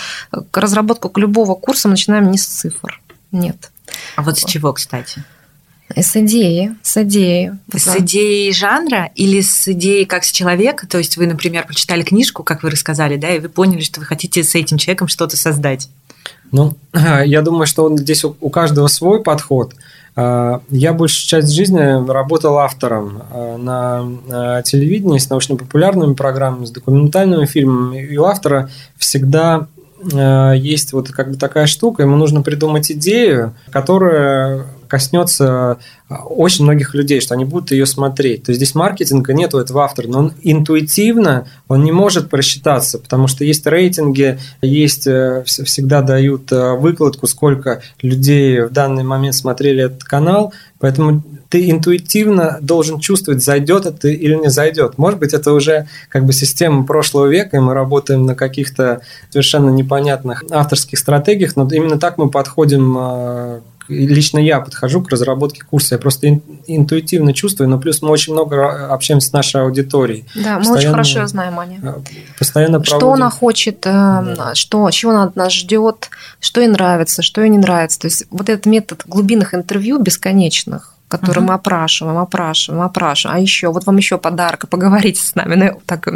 разработку любого курса начинаем не с цифр. Нет. А вот с чего, кстати? С идеи. С идеей жанра или с идеей как с человека? То есть вы, например, прочитали книжку, как вы рассказали, да, и вы поняли, что вы хотите с этим человеком что-то создать. Ну, я думаю, что здесь у каждого свой подход. Я большую часть жизни работал автором на телевидении с научно-популярными программами, с документальными фильмами. И у автора всегда есть вот как бы такая штука, ему нужно придумать идею, которая коснется очень многих людей, что они будут ее смотреть. То есть здесь маркетинга нет у этого автора, но он интуитивно, он не может просчитаться, потому что есть рейтинги, есть, всегда дают выкладку, сколько людей в данный момент смотрели этот канал, поэтому ты интуитивно должен чувствовать, зайдет это или не зайдет. Может быть, это уже как бы система прошлого века, и мы работаем на каких-то совершенно непонятных авторских стратегиях, но именно так мы подходим. Лично я подхожу к разработке курса. Я просто интуитивно чувствую, но плюс мы очень много общаемся с нашей аудиторией. Да, мы очень хорошо знаем, Аня. Постоянно проводим. Что она хочет, да. Чего она от нас ждет, что ей нравится, что ей не нравится. То есть вот этот метод глубинных интервью бесконечных, которые мы опрашиваем. А еще, вот вам еще подарок, поговорите с нами. Ну, я так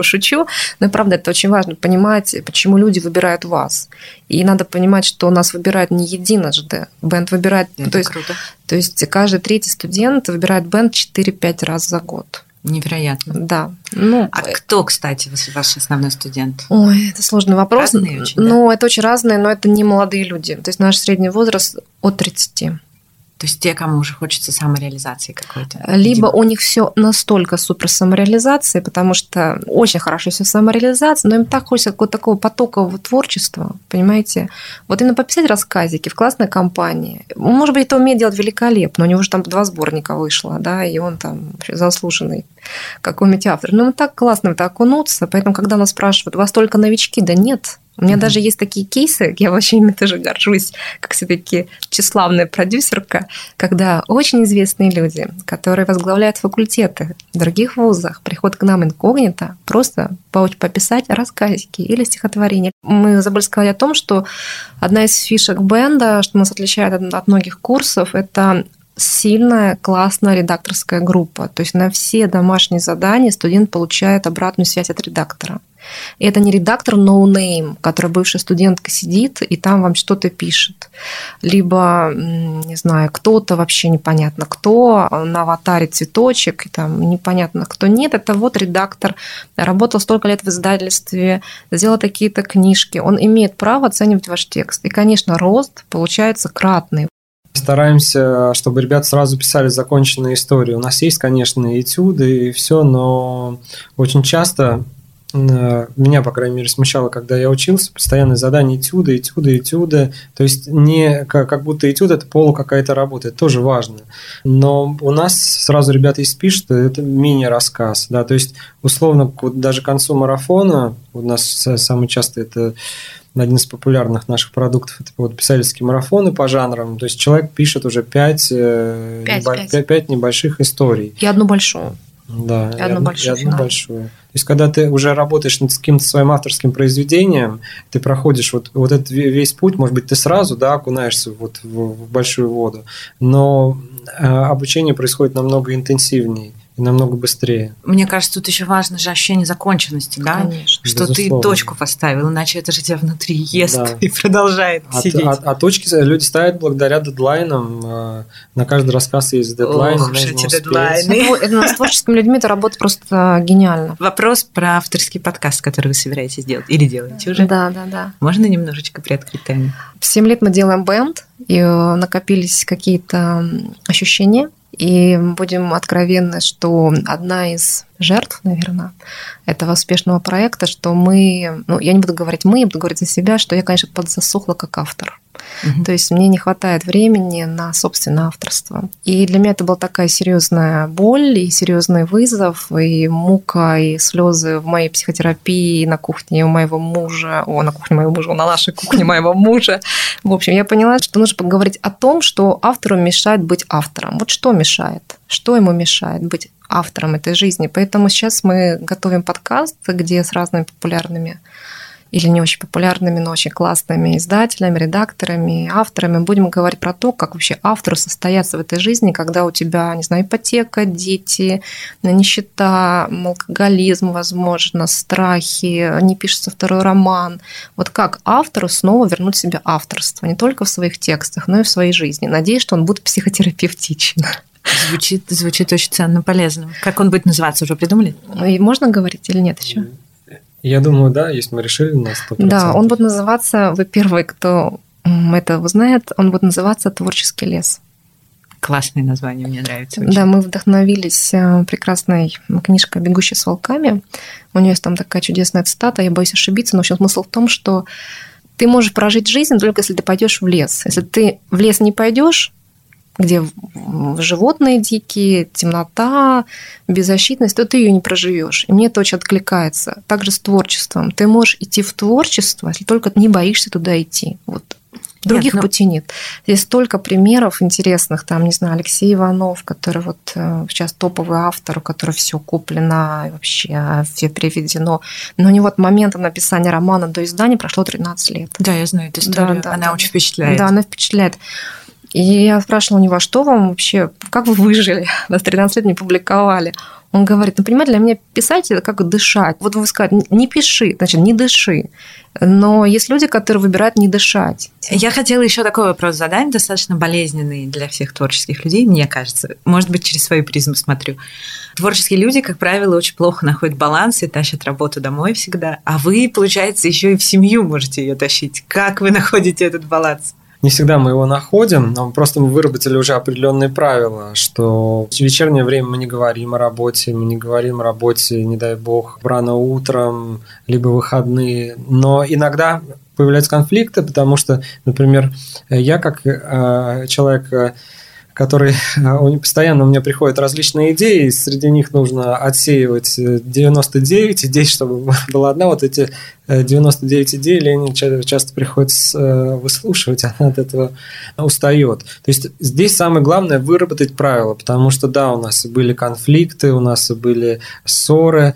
шучу. Но, правда, это очень важно понимать, почему люди выбирают вас. И надо понимать, что нас выбирают не единожды. Бэнд выбирает... Это круто. То есть каждый третий студент выбирает Бэнд 4-5 раз за год. Невероятно. Да. Ну, а кто, кстати, ваш основной студент? Ой, это сложный вопрос. Разные очень, да? Это очень разные, но это не молодые люди. То есть наш средний возраст от 30. То есть те, кому уже хочется самореализации какой-то. Либо у них все настолько супер самореализации, потому что очень хорошо все самореализация, но им так хочется какого-то такого потокового творчества, понимаете? Вот именно пописать рассказики в классной компании. Может быть, это умеет делать великолепно, у него же там 2 сборника вышло, да, и он там заслуженный какой-нибудь автор. Но ему так классно в это окунуться, поэтому, когда нас спрашивают, у вас только новички? Да нет. У меня даже есть такие кейсы, я вообще ими тоже горжусь, как все-таки тщеславная продюсерка, когда очень известные люди, которые возглавляют факультеты в других вузах, приходят к нам инкогнито просто пописать рассказики или стихотворения. Мы забыли сказать о том, что одна из фишек Бэнда, что нас отличает от многих курсов, это сильная, классная редакторская группа. То есть на все домашние задания студент получает обратную связь от редактора. И это не редактор ноунейм, который бывшая студентка сидит и там вам что-то пишет. Либо, не знаю, кто-то вообще непонятно кто, на аватаре цветочек, и там непонятно кто. Нет, это вот редактор, работал столько лет в издательстве, сделал такие-то книжки. Он имеет право оценивать ваш текст. И, конечно, рост получается кратный. Стараемся, чтобы ребята сразу писали законченные истории. У нас есть, конечно, этюды и все, но очень часто... Меня, по крайней мере, смущало, когда я учился, постоянные задания этюды. То есть не как будто этюд – это какая-то работа, это тоже важно. Но у нас сразу ребята из пишут, это мини-рассказ. Да? То есть, условно, даже к концу марафона, у нас самый частый это... Один из популярных наших продуктов – это вот писательские марафоны по жанрам. То есть человек пишет уже 5 небольших историй. И одну большую. Да, и одну большую. То есть, когда ты уже работаешь над каким-то своим авторским произведением, ты проходишь вот этот весь путь, может быть, ты сразу окунаешься в большую воду, но обучение происходит намного интенсивнее. и намного быстрее. Мне кажется, тут еще важно же ощущение законченности, да? Конечно. Что безусловно. Ты точку поставил, иначе это же тебя внутри ест и продолжает сидеть. А точки люди ставят благодаря дедлайнам. На каждый рассказ есть дедлайн. Ох, нужно эти успеть. Дедлайны. С творческими людьми эта работа просто гениальна. Вопрос про авторский подкаст, который вы собираетесь делать или делаете уже. Да. Можно немножечко приоткрыть тайну? В 7 лет мы делаем бэнд, и накопились какие-то ощущения. И будем откровенны, что одна из жертв, наверное, этого успешного проекта, что мы, я не буду говорить мы, я буду говорить за себя, что я, конечно, подзасохла как автор. Mm-hmm. То есть мне не хватает времени на собственное авторство. И для меня это была такая серьезная боль, и серьезный вызов, и мука, и слезы в моей психотерапии, на кухне у моего мужа, на нашей кухне моего мужа. В общем, я поняла, что нужно поговорить о том, что автору мешает быть автором. Вот что мешает? Что ему мешает быть автором этой жизни? Поэтому сейчас мы готовим подкаст, где с разными популярными или не очень популярными, но очень классными издателями, редакторами, авторами. Будем говорить про то, как вообще автору состояться в этой жизни, когда у тебя, не знаю, ипотека, дети, нищета, алкоголизм, возможно, страхи, не пишется второй роман. Вот как автору снова вернуть себе авторство, не только в своих текстах, но и в своей жизни. Надеюсь, что он будет психотерапевтичен. Звучит очень ценно, полезно. Как он будет называться, уже придумали? И можно говорить или нет еще? Я думаю, да, если мы решили на 100%. Да, он будет называться, вы первый, кто это узнает, он будет называться «Творческий лес». Классное название, мне нравится очень. Да, мы вдохновились прекрасной книжкой «Бегущий с волками». У нее есть там такая чудесная цитата, я боюсь ошибиться, но в общем смысл в том, что ты можешь прожить жизнь, только если ты пойдешь в лес. Если ты в лес не пойдешь, где животные дикие, темнота, беззащитность, то ты ее не проживешь. И мне это очень откликается. Также с творчеством. Ты можешь идти в творчество, если только не боишься туда идти. Вот. Других путей нет. Есть столько примеров интересных, там, не знаю, Алексей Иванов, который вот сейчас топовый автор, у которого все куплено, и вообще все переведено. Но у него от момента написания романа до издания прошло 13 лет. Да, я знаю эту историю. Она очень впечатляет. Да, она впечатляет. И я спрашивала у него, что вам вообще, как вы выжили, вас 13 лет не публиковали. Он говорит, понимаете, для меня писать – это как дышать. Вот вы сказали, не пиши, значит, не дыши. Но есть люди, которые выбирают не дышать. Я хотела еще такой вопрос задать, достаточно болезненный для всех творческих людей, мне кажется. Может быть, через свою призму смотрю. Творческие люди, как правило, очень плохо находят баланс и тащат работу домой всегда. А вы, получается, еще и в семью можете ее тащить. Как вы находите этот баланс? Не всегда мы его находим, но просто мы выработали уже определенные правила, что в вечернее время мы не говорим о работе, не дай бог, рано утром, либо выходные. Но иногда появляются конфликты, потому что, например, я как человек, который постоянно у меня приходят различные идеи, и среди них нужно отсеивать 99 идей, чтобы была одна. Вот эти 99 идей Лене часто приходится выслушивать, она от этого устает. То есть здесь самое главное выработать правила, потому что, да, у нас и были конфликты, у нас и были ссоры,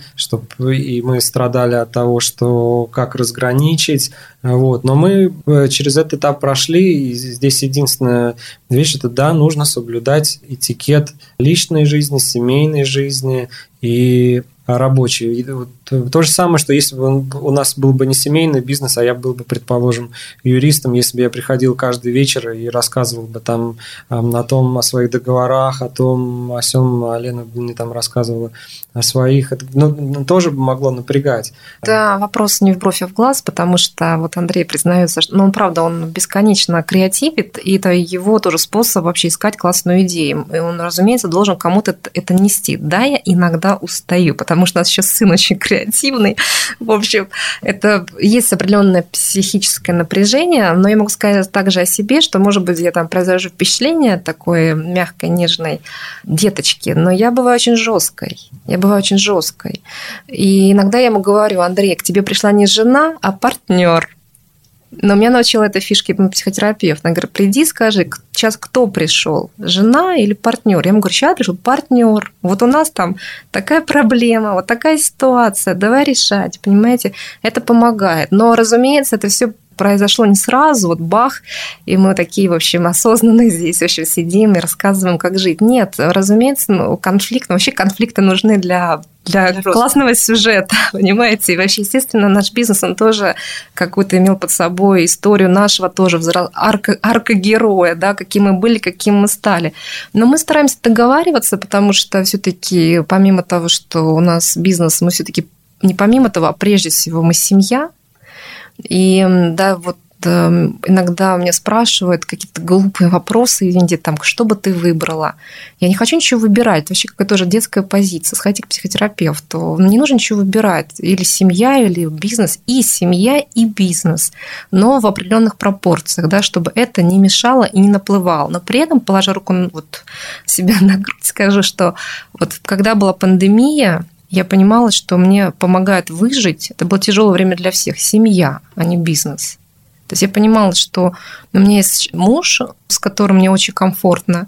и мы страдали от того, что как разграничить. Вот. Но мы через этот этап прошли, и здесь единственная вещь – это, да, нужно соблюдать этикет личной жизни, семейной жизни и рабочей. То же самое, что если бы у нас был бы не семейный бизнес, а я был бы, предположим, юристом, если бы я приходил каждый вечер и рассказывал бы там о своих договорах, о том, о сём, Лена мне там рассказывала о своих, это тоже бы могло напрягать. Да, вопрос не в бровь, а в глаз, потому что вот Андрей признается, что он бесконечно креативит, и это его тоже способ вообще искать классную идею. И он, разумеется, должен кому-то это нести. Да, я иногда устаю, потому что у нас сейчас сын очень креативный. В общем, это есть определенное психическое напряжение, но я могу сказать также о себе, что, может быть, я там произвожу впечатление такой мягкой, нежной деточки, но я бываю очень жесткой. И иногда я ему говорю: Андрей, к тебе пришла не жена, а партнер. Но меня научила этой фишке психотерапевт. Она говорит: приди, скажи, сейчас кто пришел, жена или партнер? Я ему говорю: сейчас пришел партнер. Вот у нас там такая проблема, вот такая ситуация, давай решать, понимаете? Это помогает. Но, разумеется, это все произошло не сразу, вот бах, и мы такие, в общем, осознанные здесь, в общем, сидим и рассказываем, как жить. Нет, разумеется, конфликты нужны для классного сюжета, понимаете? И вообще, естественно, наш бизнес, он тоже какую-то имел под собой историю нашего тоже аркогероя, да, каким мы были, каким мы стали. Но мы стараемся договариваться, потому что все-таки помимо того, что у нас бизнес, мы все-таки не помимо того, а прежде всего мы семья. И да, вот иногда меня спрашивают какие-то глупые вопросы, Инди, там, что бы ты выбрала? Я не хочу ничего выбирать. Вообще какая-то тоже детская позиция. Сходите к психотерапевту. Не нужно ничего выбирать. Или семья, или бизнес. И семья, и бизнес. Но в определенных пропорциях, да, чтобы это не мешало и не наплывало. Но при этом, положа руку вот себя на грудь, скажу, что вот когда была пандемия, я понимала, что мне помогает выжить. Это было тяжелое время для всех. Семья, а не бизнес. То есть я понимала, что у меня есть муж, с которым мне очень комфортно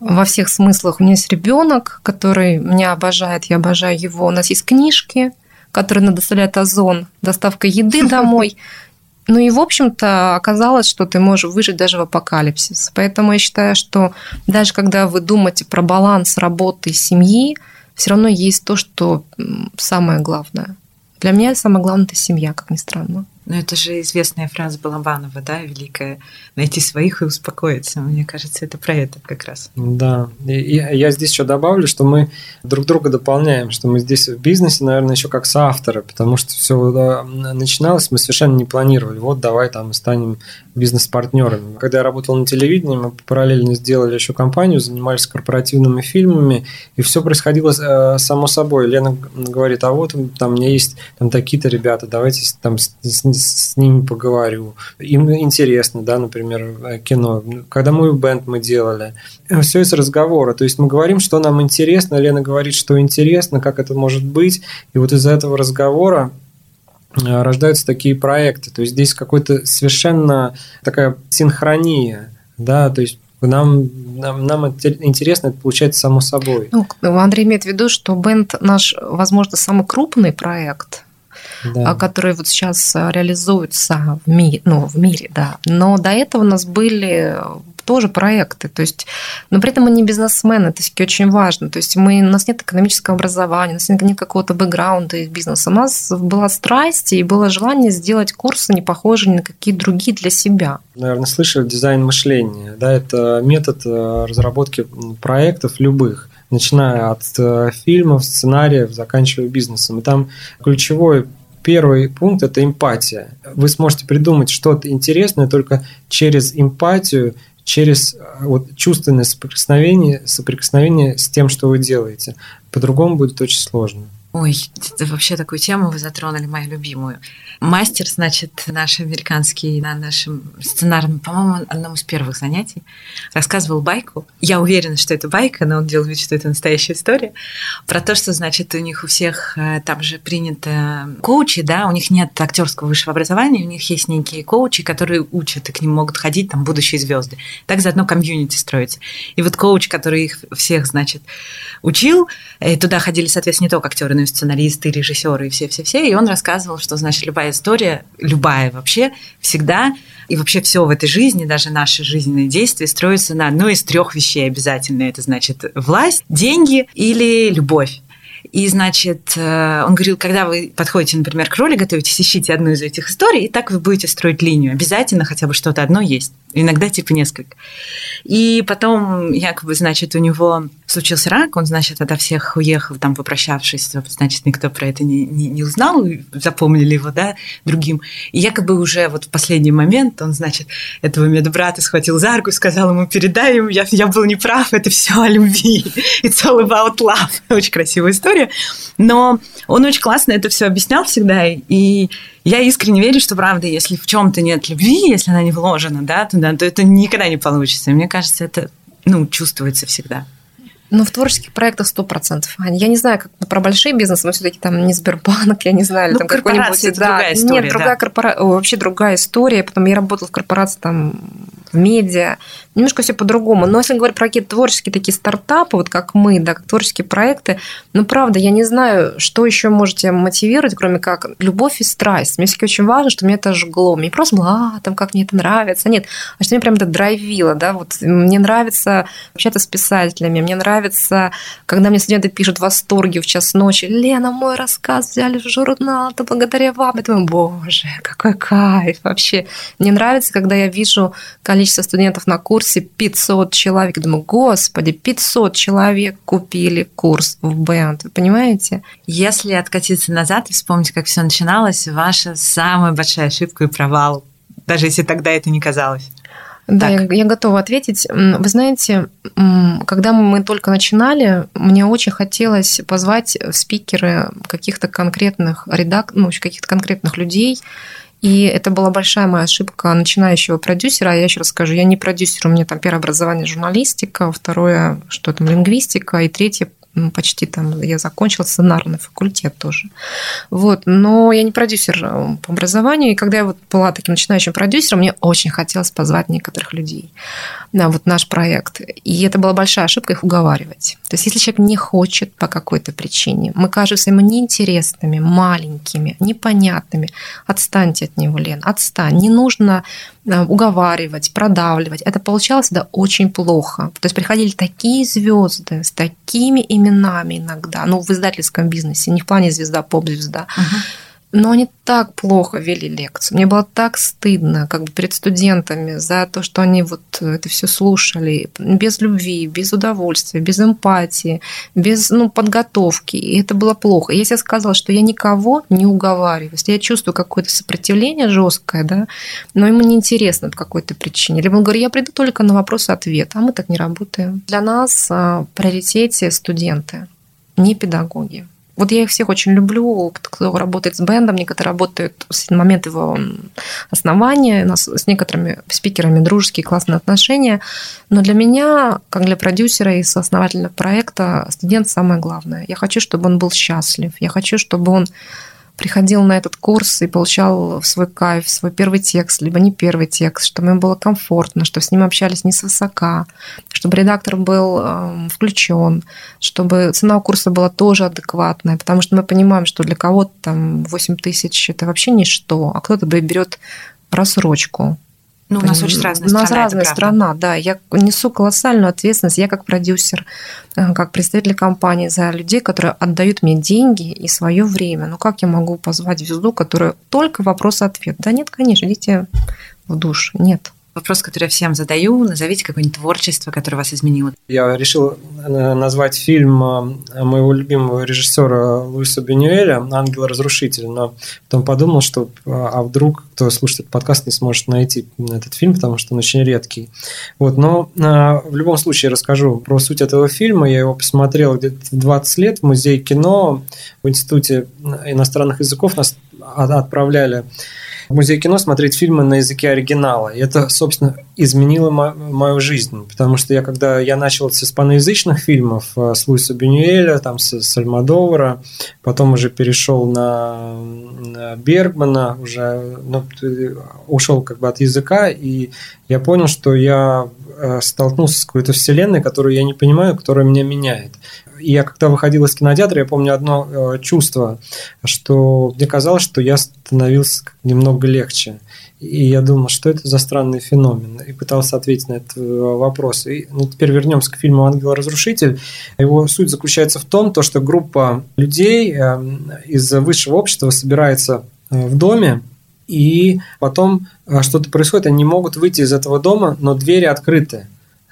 во всех смыслах. У меня есть ребенок, который меня обожает, я обожаю его. У нас есть книжки, которые нам доставляет Озон, доставка еды домой. Ну и, в общем-то, оказалось, что ты можешь выжить даже в апокалипсис. Поэтому я считаю, что даже когда вы думаете про баланс работы и семьи, все равно есть то, что самое главное. Для меня самое главное – это семья, как ни странно. Но это же известная фраза Балабанова, да, великая, найти своих и успокоиться. Мне кажется, это про это как раз. Да, и я здесь еще добавлю, что мы друг друга дополняем, что мы здесь в бизнесе, наверное, еще как соавторы, потому что все начиналось, мы совершенно не планировали, вот давай там станем бизнес-партнерами. Когда я работал на телевидении, мы параллельно сделали еще компанию, занимались корпоративными фильмами, и все происходило само собой. Лена говорит, а вот там у меня есть там такие-то ребята, давайте там с ними поговорю. Им интересно, да, например, кино. Когда Movie Band мы делали, все из разговора. То есть мы говорим, что нам интересно, Лена говорит, что интересно, как это может быть. И вот из-за этого разговора рождаются такие проекты. То есть здесь какой-то совершенно такая синхрония, да, то есть Нам интересно, это получается само собой. Ну, Андрей имеет в виду, что Бэнд наш, возможно, самый крупный проект, да, который вот сейчас реализуется в мире, да. Но до этого у нас были тоже проекты, то есть, но при этом мы не бизнесмены, это все-таки очень важно, то есть у нас нет экономического образования, у нас нет какого-то бэкграунда из бизнеса, у нас была страсть и было желание сделать курсы, не похожие ни на какие другие для себя. Наверное, слышали дизайн мышления, да, это метод разработки проектов любых, начиная от фильмов, сценариев, заканчивая бизнесом, и там ключевой первый пункт – это эмпатия. Вы сможете придумать что-то интересное только через эмпатию, через вот чувственное соприкосновение с тем, что вы делаете. По-другому будет очень сложно. Ой, это вообще такую тему вы затронули, мою любимую. Мастер, значит, наш американский, на нашем сценарном, по-моему, одном из первых занятий, рассказывал байку. Я уверена, что это байка, но он делал вид, что это настоящая история. Про то, что, значит, у них у всех там же принято коучи, да, у них нет актерского высшего образования, у них есть некие коучи, которые учат, и к ним могут ходить там будущие звезды. Так заодно комьюнити строится. И вот коуч, который их всех, значит, учил, и туда ходили, соответственно, не только актеры, сценаристы, режиссеры и все-все-все. И он рассказывал, что, значит, любая история, любая вообще, всегда, и вообще все в этой жизни, даже наши жизненные действия строятся на одной из трех вещей обязательно. Это, значит, власть, деньги или любовь. И, значит, он говорил, когда вы подходите, например, к роли, готовитесь, ищите одну из этих историй, и так вы будете строить линию. Обязательно хотя бы что-то одно есть. Иногда типа несколько. И потом, якобы, значит, у него случился рак, он, значит, ото всех уехал, там, попрощавшись, значит, никто про это не узнал, запомнили его, да, другим. И якобы уже вот в последний момент он, значит, этого медбрата схватил за руку, сказал ему, передай ему, я был неправ, это все о любви. It's all about love. Очень красивая история. Но он очень классно это все объяснял всегда, и я искренне верю, что правда, если в чем-то нет любви, если она не вложена, да, туда, то это никогда не получится. И мне кажется, это, ну, чувствуется всегда. Ну, в творческих проектах 100%. Аня, я не знаю, как про большие бизнесы, но все-таки там не Сбербанк, я не знаю, или ну, там корпорация какой-нибудь. Это да, другая история. Нет, да. Вообще другая история. Потом я работала в корпорации там медиа. Немножко все по-другому. Но если говорить про какие-то творческие такие стартапы, вот как мы, да, как творческие проекты, ну, правда, я не знаю, что еще можете мотивировать, кроме как любовь и страсть. Мне все-таки очень важно, что меня это жгло. Мне просто было, там, как мне это нравится. Нет, а что мне прям это драйвило, да, вот мне нравится общаться с писателями, мне нравится, когда мне студенты пишут в восторге в час ночи: «Лена, мой рассказ взяли в журнал, то благодаря вам». Я думаю, боже, какой кайф вообще. Мне нравится, когда я вижу количество студентов на курсе 500 человек. Я думаю, господи, 500 человек купили курс в Бэнд. Вы понимаете? Если откатиться назад и вспомнить, как все начиналось, ваша самая большая ошибка и провал, даже если тогда это не казалось. Да, я готова ответить. Вы знаете, когда мы только начинали, мне очень хотелось позвать в спикеры каких-то конкретных каких-то конкретных людей. И это была большая моя ошибка начинающего продюсера. Я еще раз скажу, я не продюсер, у меня там первое образование журналистика, второе, что там, лингвистика, и третье почти там я закончила сценарный факультет тоже. Вот. Но я не продюсер по образованию, и когда я вот была таким начинающим продюсером, мне очень хотелось позвать некоторых людей на вот наш проект. И это была большая ошибка их уговаривать. То есть если человек не хочет по какой-то причине, мы кажемся ему неинтересными, маленькими, непонятными, отстаньте от него, Лен, отстань. Не нужно уговаривать, продавливать. Это получалось, да, очень плохо. То есть приходили такие звезды с такими именами иногда, ну, в издательском бизнесе, не в плане звезда, поп-звезда. Но они так плохо вели лекцию. Мне было так стыдно, как бы перед студентами, за то, что они вот это все слушали без любви, без удовольствия, без эмпатии, без подготовки. И это было плохо. И я себе сказала, что я никого не уговариваю. Если я чувствую какое-то сопротивление жесткое, да, но ему неинтересно по какой-то причине. Либо он говорит: я приду только на вопрос-ответ, а мы так не работаем. Для нас в приоритете студенты, не педагоги. Вот я их всех очень люблю, кто работает с Бэндом, некоторые работают с момента его основания, у нас с некоторыми спикерами дружеские, классные отношения. Но для меня, как для продюсера и сооснователя проекта, студент самое главное. Я хочу, чтобы он был счастлив, я хочу, чтобы он приходил на этот курс и получал свой кайф, свой первый текст, либо не первый текст, чтобы ему было комфортно, чтобы с ним общались невысоко, чтобы редактор был включен, чтобы цена курса была тоже адекватная, потому что мы понимаем, что для кого-то там 8 тысяч – это вообще ничто, а кто-то берет рассрочку. Ну, у нас очень разная страна. У нас разная страна, да. Я несу колоссальную ответственность. Я как продюсер, как представитель компании, за людей, которые отдают мне деньги и свое время. Ну, как я могу позвать звезду, которая только вопрос-ответ? Да нет, конечно, идите в душ. Нет. Вопрос, который я всем задаю. Назовите какое-нибудь творчество, которое вас изменило. Я решил назвать фильм моего любимого режиссера Луиса Бунюэля «Ангел-разрушитель», но потом подумал, что вдруг кто слушает этот подкаст не сможет найти этот фильм, потому что он очень редкий. Вот, но в любом случае расскажу про суть этого фильма. Я его посмотрел где-то в 20 лет в Музее кино, в Институте иностранных языков нас отправляли в Музей кино смотреть фильмы на языке оригинала. И это, собственно, изменило мою жизнь. Потому что когда я начал с испаноязычных фильмов, с Луиса Бунюэля, там, с Альмодовара, потом уже перешел на Бергмана, уже ушел как бы от языка, и я понял, что я столкнулся с какой-то вселенной, которую я не понимаю, которая меня меняет. И я когда выходил из кинотеатра, я помню одно чувство, что мне казалось, что я становился немного легче. И я думал, что это за странный феномен, и пытался ответить на этот вопрос. Теперь вернемся к фильму «Ангел-разрушитель». Его суть заключается в том, что группа людей из высшего общества собирается в доме, и потом что-то происходит, они не могут выйти из этого дома, но двери открыты.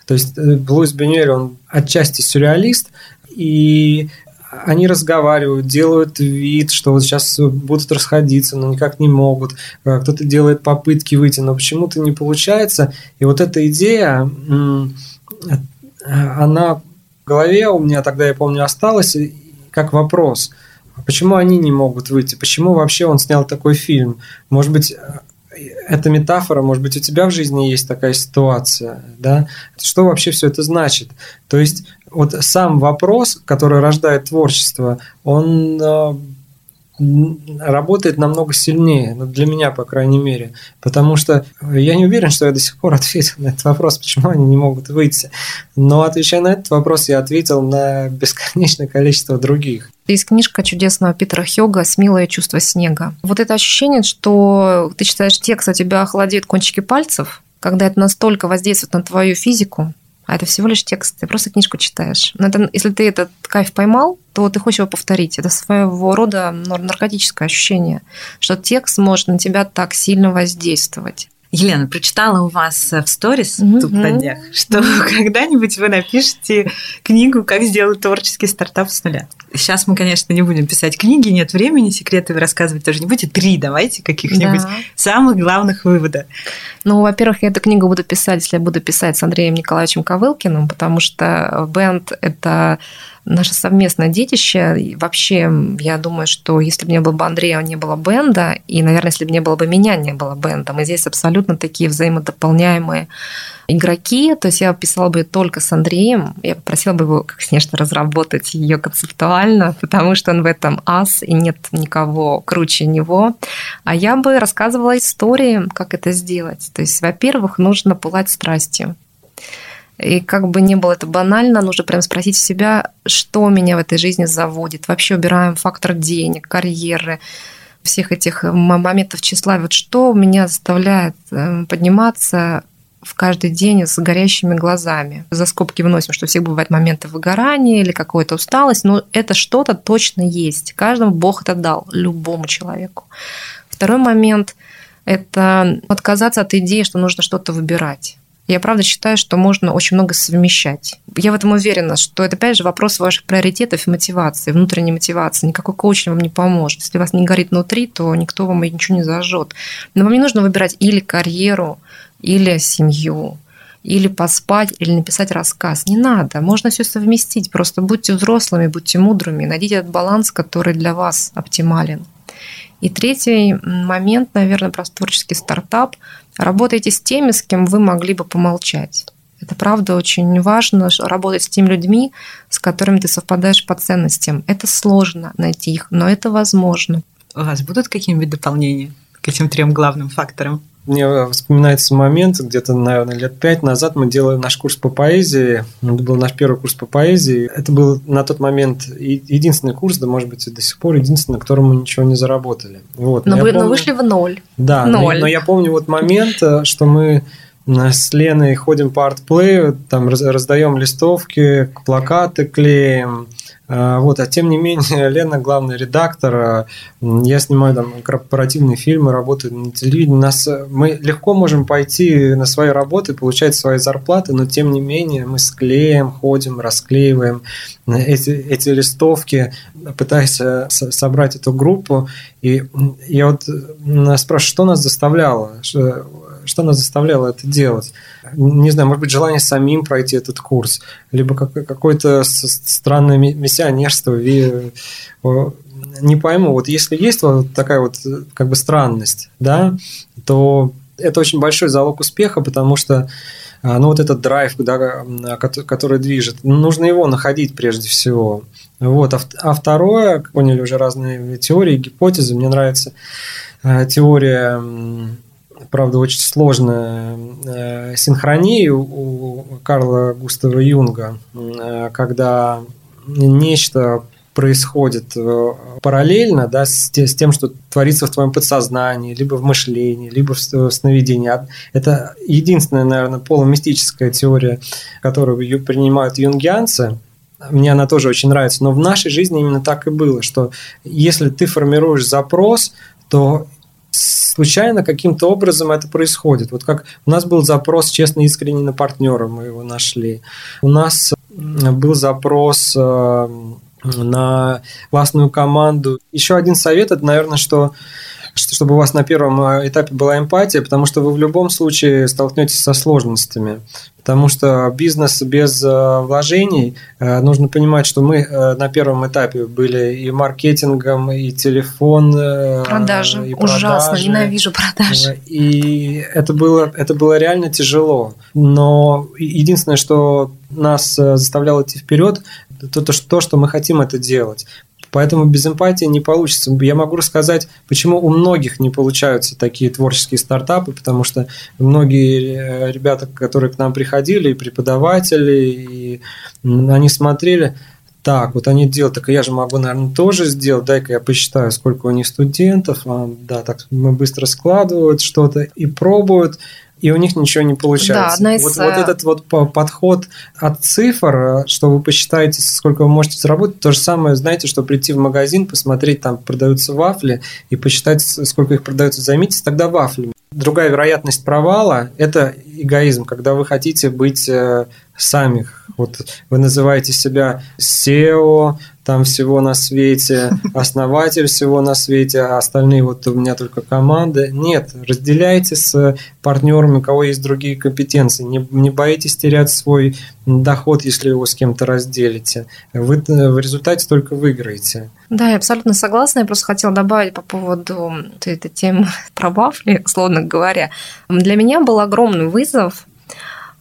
То есть Луис Бунюэль, он отчасти сюрреалист, и они разговаривают, делают вид, что вот сейчас будут расходиться, но никак не могут. Кто-то делает попытки выйти, но почему-то не получается. И вот эта идея, она в голове у меня тогда, я помню, осталась как вопрос. Почему они не могут выйти? Почему вообще он снял такой фильм? Может быть, это метафора, может быть, у тебя в жизни есть такая ситуация, да? Что вообще все это значит? То есть вот сам вопрос, который рождает творчество, он работает намного сильнее, для меня, по крайней мере, потому что я не уверен, что я до сих пор ответил на этот вопрос, почему они не могут выйти. Но, отвечая на этот вопрос, я ответил на бесконечное количество других. Есть книжка чудесного Питера Хёга «Смилое чувство снега». Вот это ощущение, что ты читаешь текст, а тебя охладеют кончики пальцев, когда это настолько воздействует на твою физику, а это всего лишь текст, ты просто книжку читаешь. Но это, если ты этот кайф поймал, то ты хочешь его повторить. Это своего рода наркотическое ощущение, что текст может на тебя так сильно воздействовать. Елена, прочитала у вас в сторис тут на днях, что когда-нибудь вы напишете книгу «Как сделать творческий стартап с нуля». Сейчас мы, конечно, не будем писать книги, нет времени, секреты вы рассказывать тоже не будете. 3 давайте каких-нибудь самых главных вывода. Ну, во-первых, я эту книгу буду писать, если я буду писать с Андреем Николаевичем Ковылкиным, потому что «Бэнд» – это наше совместное детище. И вообще, я думаю, что если бы не было бы Андрея, не было «Бэнда», и, наверное, если бы не было бы меня, не было «Бэнда». Мы здесь абсолютно такие взаимодополняемые игроки. То есть я писала бы ее только с Андреем. Я попросила бы его, конечно, разработать ее концептуально, потому что он в этом ас, и нет никого круче него. А я бы рассказывала истории, как это сделать. То есть, во-первых, нужно пылать страстью. И как бы ни было это банально, нужно прям спросить себя, что меня в этой жизни заводит. Вообще убираем фактор денег, карьеры, всех этих моментов числа. Вот что меня заставляет подниматься в каждый день с горящими глазами. За скобки вносим, что у всех бывают моменты выгорания или какая-то усталость, но это что-то точно есть. Каждому Бог это дал, любому человеку. Второй момент – это отказаться от идеи, что нужно что-то выбирать. Я правда считаю, что можно очень много совмещать. Я в этом уверена, что это, опять же, вопрос ваших приоритетов и мотивации, внутренней мотивации. Никакой коуч вам не поможет. Если вас не горит внутри, то никто вам и ничего не зажжет. Но вам не нужно выбирать или карьеру, или семью, или поспать, или написать рассказ. Не надо. Можно все совместить. Просто будьте взрослыми, будьте мудрыми. Найдите этот баланс, который для вас оптимален. И третий момент, наверное, про творческий стартап. Работайте с теми, с кем вы могли бы помолчать. Это правда очень важно, работать с теми людьми, с которыми ты совпадаешь по ценностям. Это сложно найти их, но это возможно. У вас будут какие-нибудь дополнения к этим 3 главным факторам? Мне вспоминается момент, где-то, наверное, 5 лет назад мы делали наш курс по поэзии. Это был наш первый курс по поэзии. Это был на тот момент единственный курс, да, может быть, и до сих пор единственный, на котором мы ничего не заработали. Вот. Но вы помню... вышли в ноль. Да, ноль. Но я помню вот момент, что мы с Леной ходим по ArtPlay, там раздаем листовки, плакаты клеим. Вот, а тем не менее, Лена, главный редактор, я снимаю там корпоративные фильмы, работаю на телевидении. Мы легко можем пойти на свои работы, получать свои зарплаты, но тем не менее мы с клеем ходим, расклеиваем эти листовки, пытаясь собрать эту группу. И я вот спрашиваю, что нас заставляло это делать? Не знаю, может быть, желание самим пройти этот курс, либо какое-то странное миссионерство. Не пойму, вот если есть вот такая вот как бы странность, да, то это очень большой залог успеха, потому что ну, вот этот драйв, да, который движет, нужно его находить прежде всего. Вот. А второе, как поняли уже разные теории, гипотезы, мне нравится теория... Правда, очень сложная синхрония у Карла Густава Юнга, когда нечто происходит параллельно, да, с тем, что творится в твоем подсознании, либо в мышлении, либо в сновидении. Это единственная, наверное, полумистическая теория, которую ее принимают юнгианцы. Мне она тоже очень нравится. Но в нашей жизни именно так и было, что если ты формируешь запрос, то случайно каким-то образом это происходит. Вот как у нас был запрос честно, искренне на партнера, мы его нашли. У нас был запрос на классную команду. Еще один совет, это, наверное, чтобы у вас на первом этапе была эмпатия, потому что вы в любом случае столкнетесь со сложностями. Потому что бизнес без вложений, нужно понимать, что мы на первом этапе были и маркетингом, и телефон, продажи. И продажи. Ужасно, ненавижу продажи. И это было реально тяжело. Но единственное, что нас заставляло идти вперед, то, что мы хотим это делать. Поэтому без эмпатии не получится. Я могу рассказать, почему у многих не получаются такие творческие стартапы, потому что многие ребята, которые к нам приходили, и преподаватели, и они смотрели, так, вот они делают, так я же могу, наверное, тоже сделать, дай-ка я посчитаю, сколько у них студентов, да, так быстро складывают что-то и пробуют, и у них ничего не получается. Да, вот этот вот подход от цифр, что вы посчитаете, сколько вы можете заработать, то же самое, знаете, что прийти в магазин, посмотреть, там продаются вафли, и посчитать, сколько их продается, займитесь тогда вафлями. Другая вероятность провала – это эгоизм, когда вы хотите быть сами. Вот вы называете себя SEO, там всего на свете, основатель всего на свете, а остальные вот у меня только команда. Нет, разделяйте с партнерами, у кого есть другие компетенции. Не боитесь терять свой доход, если его с кем-то разделите. Вы в результате только выиграете. Да, я абсолютно согласна. Я просто хотела добавить по поводу этой темы про вафли, условно говоря. Для меня был огромный вызов.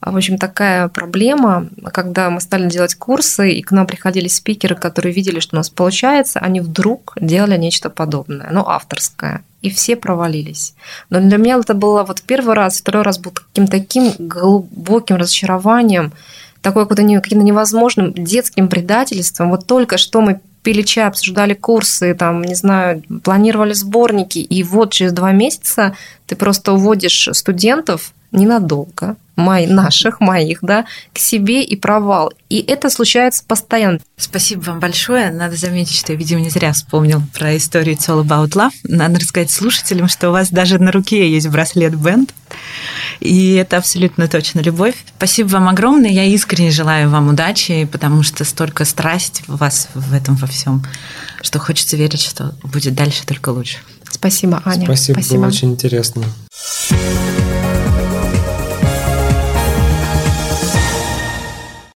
В общем, такая проблема, когда мы стали делать курсы, и к нам приходили спикеры, которые видели, что у нас получается, они вдруг делали нечто подобное, ну, авторское, и все провалились. Но для меня это было вот первый раз, второй раз был таким глубоким разочарованием, такое каким-то невозможным детским предательством. Вот только что мы пили чай, обсуждали курсы, там, не знаю, планировали сборники, и вот через 2 месяца ты просто уводишь студентов ненадолго, моих, да, к себе и провал. И это случается постоянно. Спасибо вам большое. Надо заметить, что я, видимо, не зря вспомнил про историю It's All About Love. Надо рассказать слушателям, что у вас даже на руке есть браслет Бэнд. И это абсолютно точно любовь. Спасибо вам огромное. Я искренне желаю вам удачи, потому что столько страсти у вас в этом во всем, что хочется верить, что будет дальше только лучше. Спасибо, Аня. Спасибо. Было очень интересно.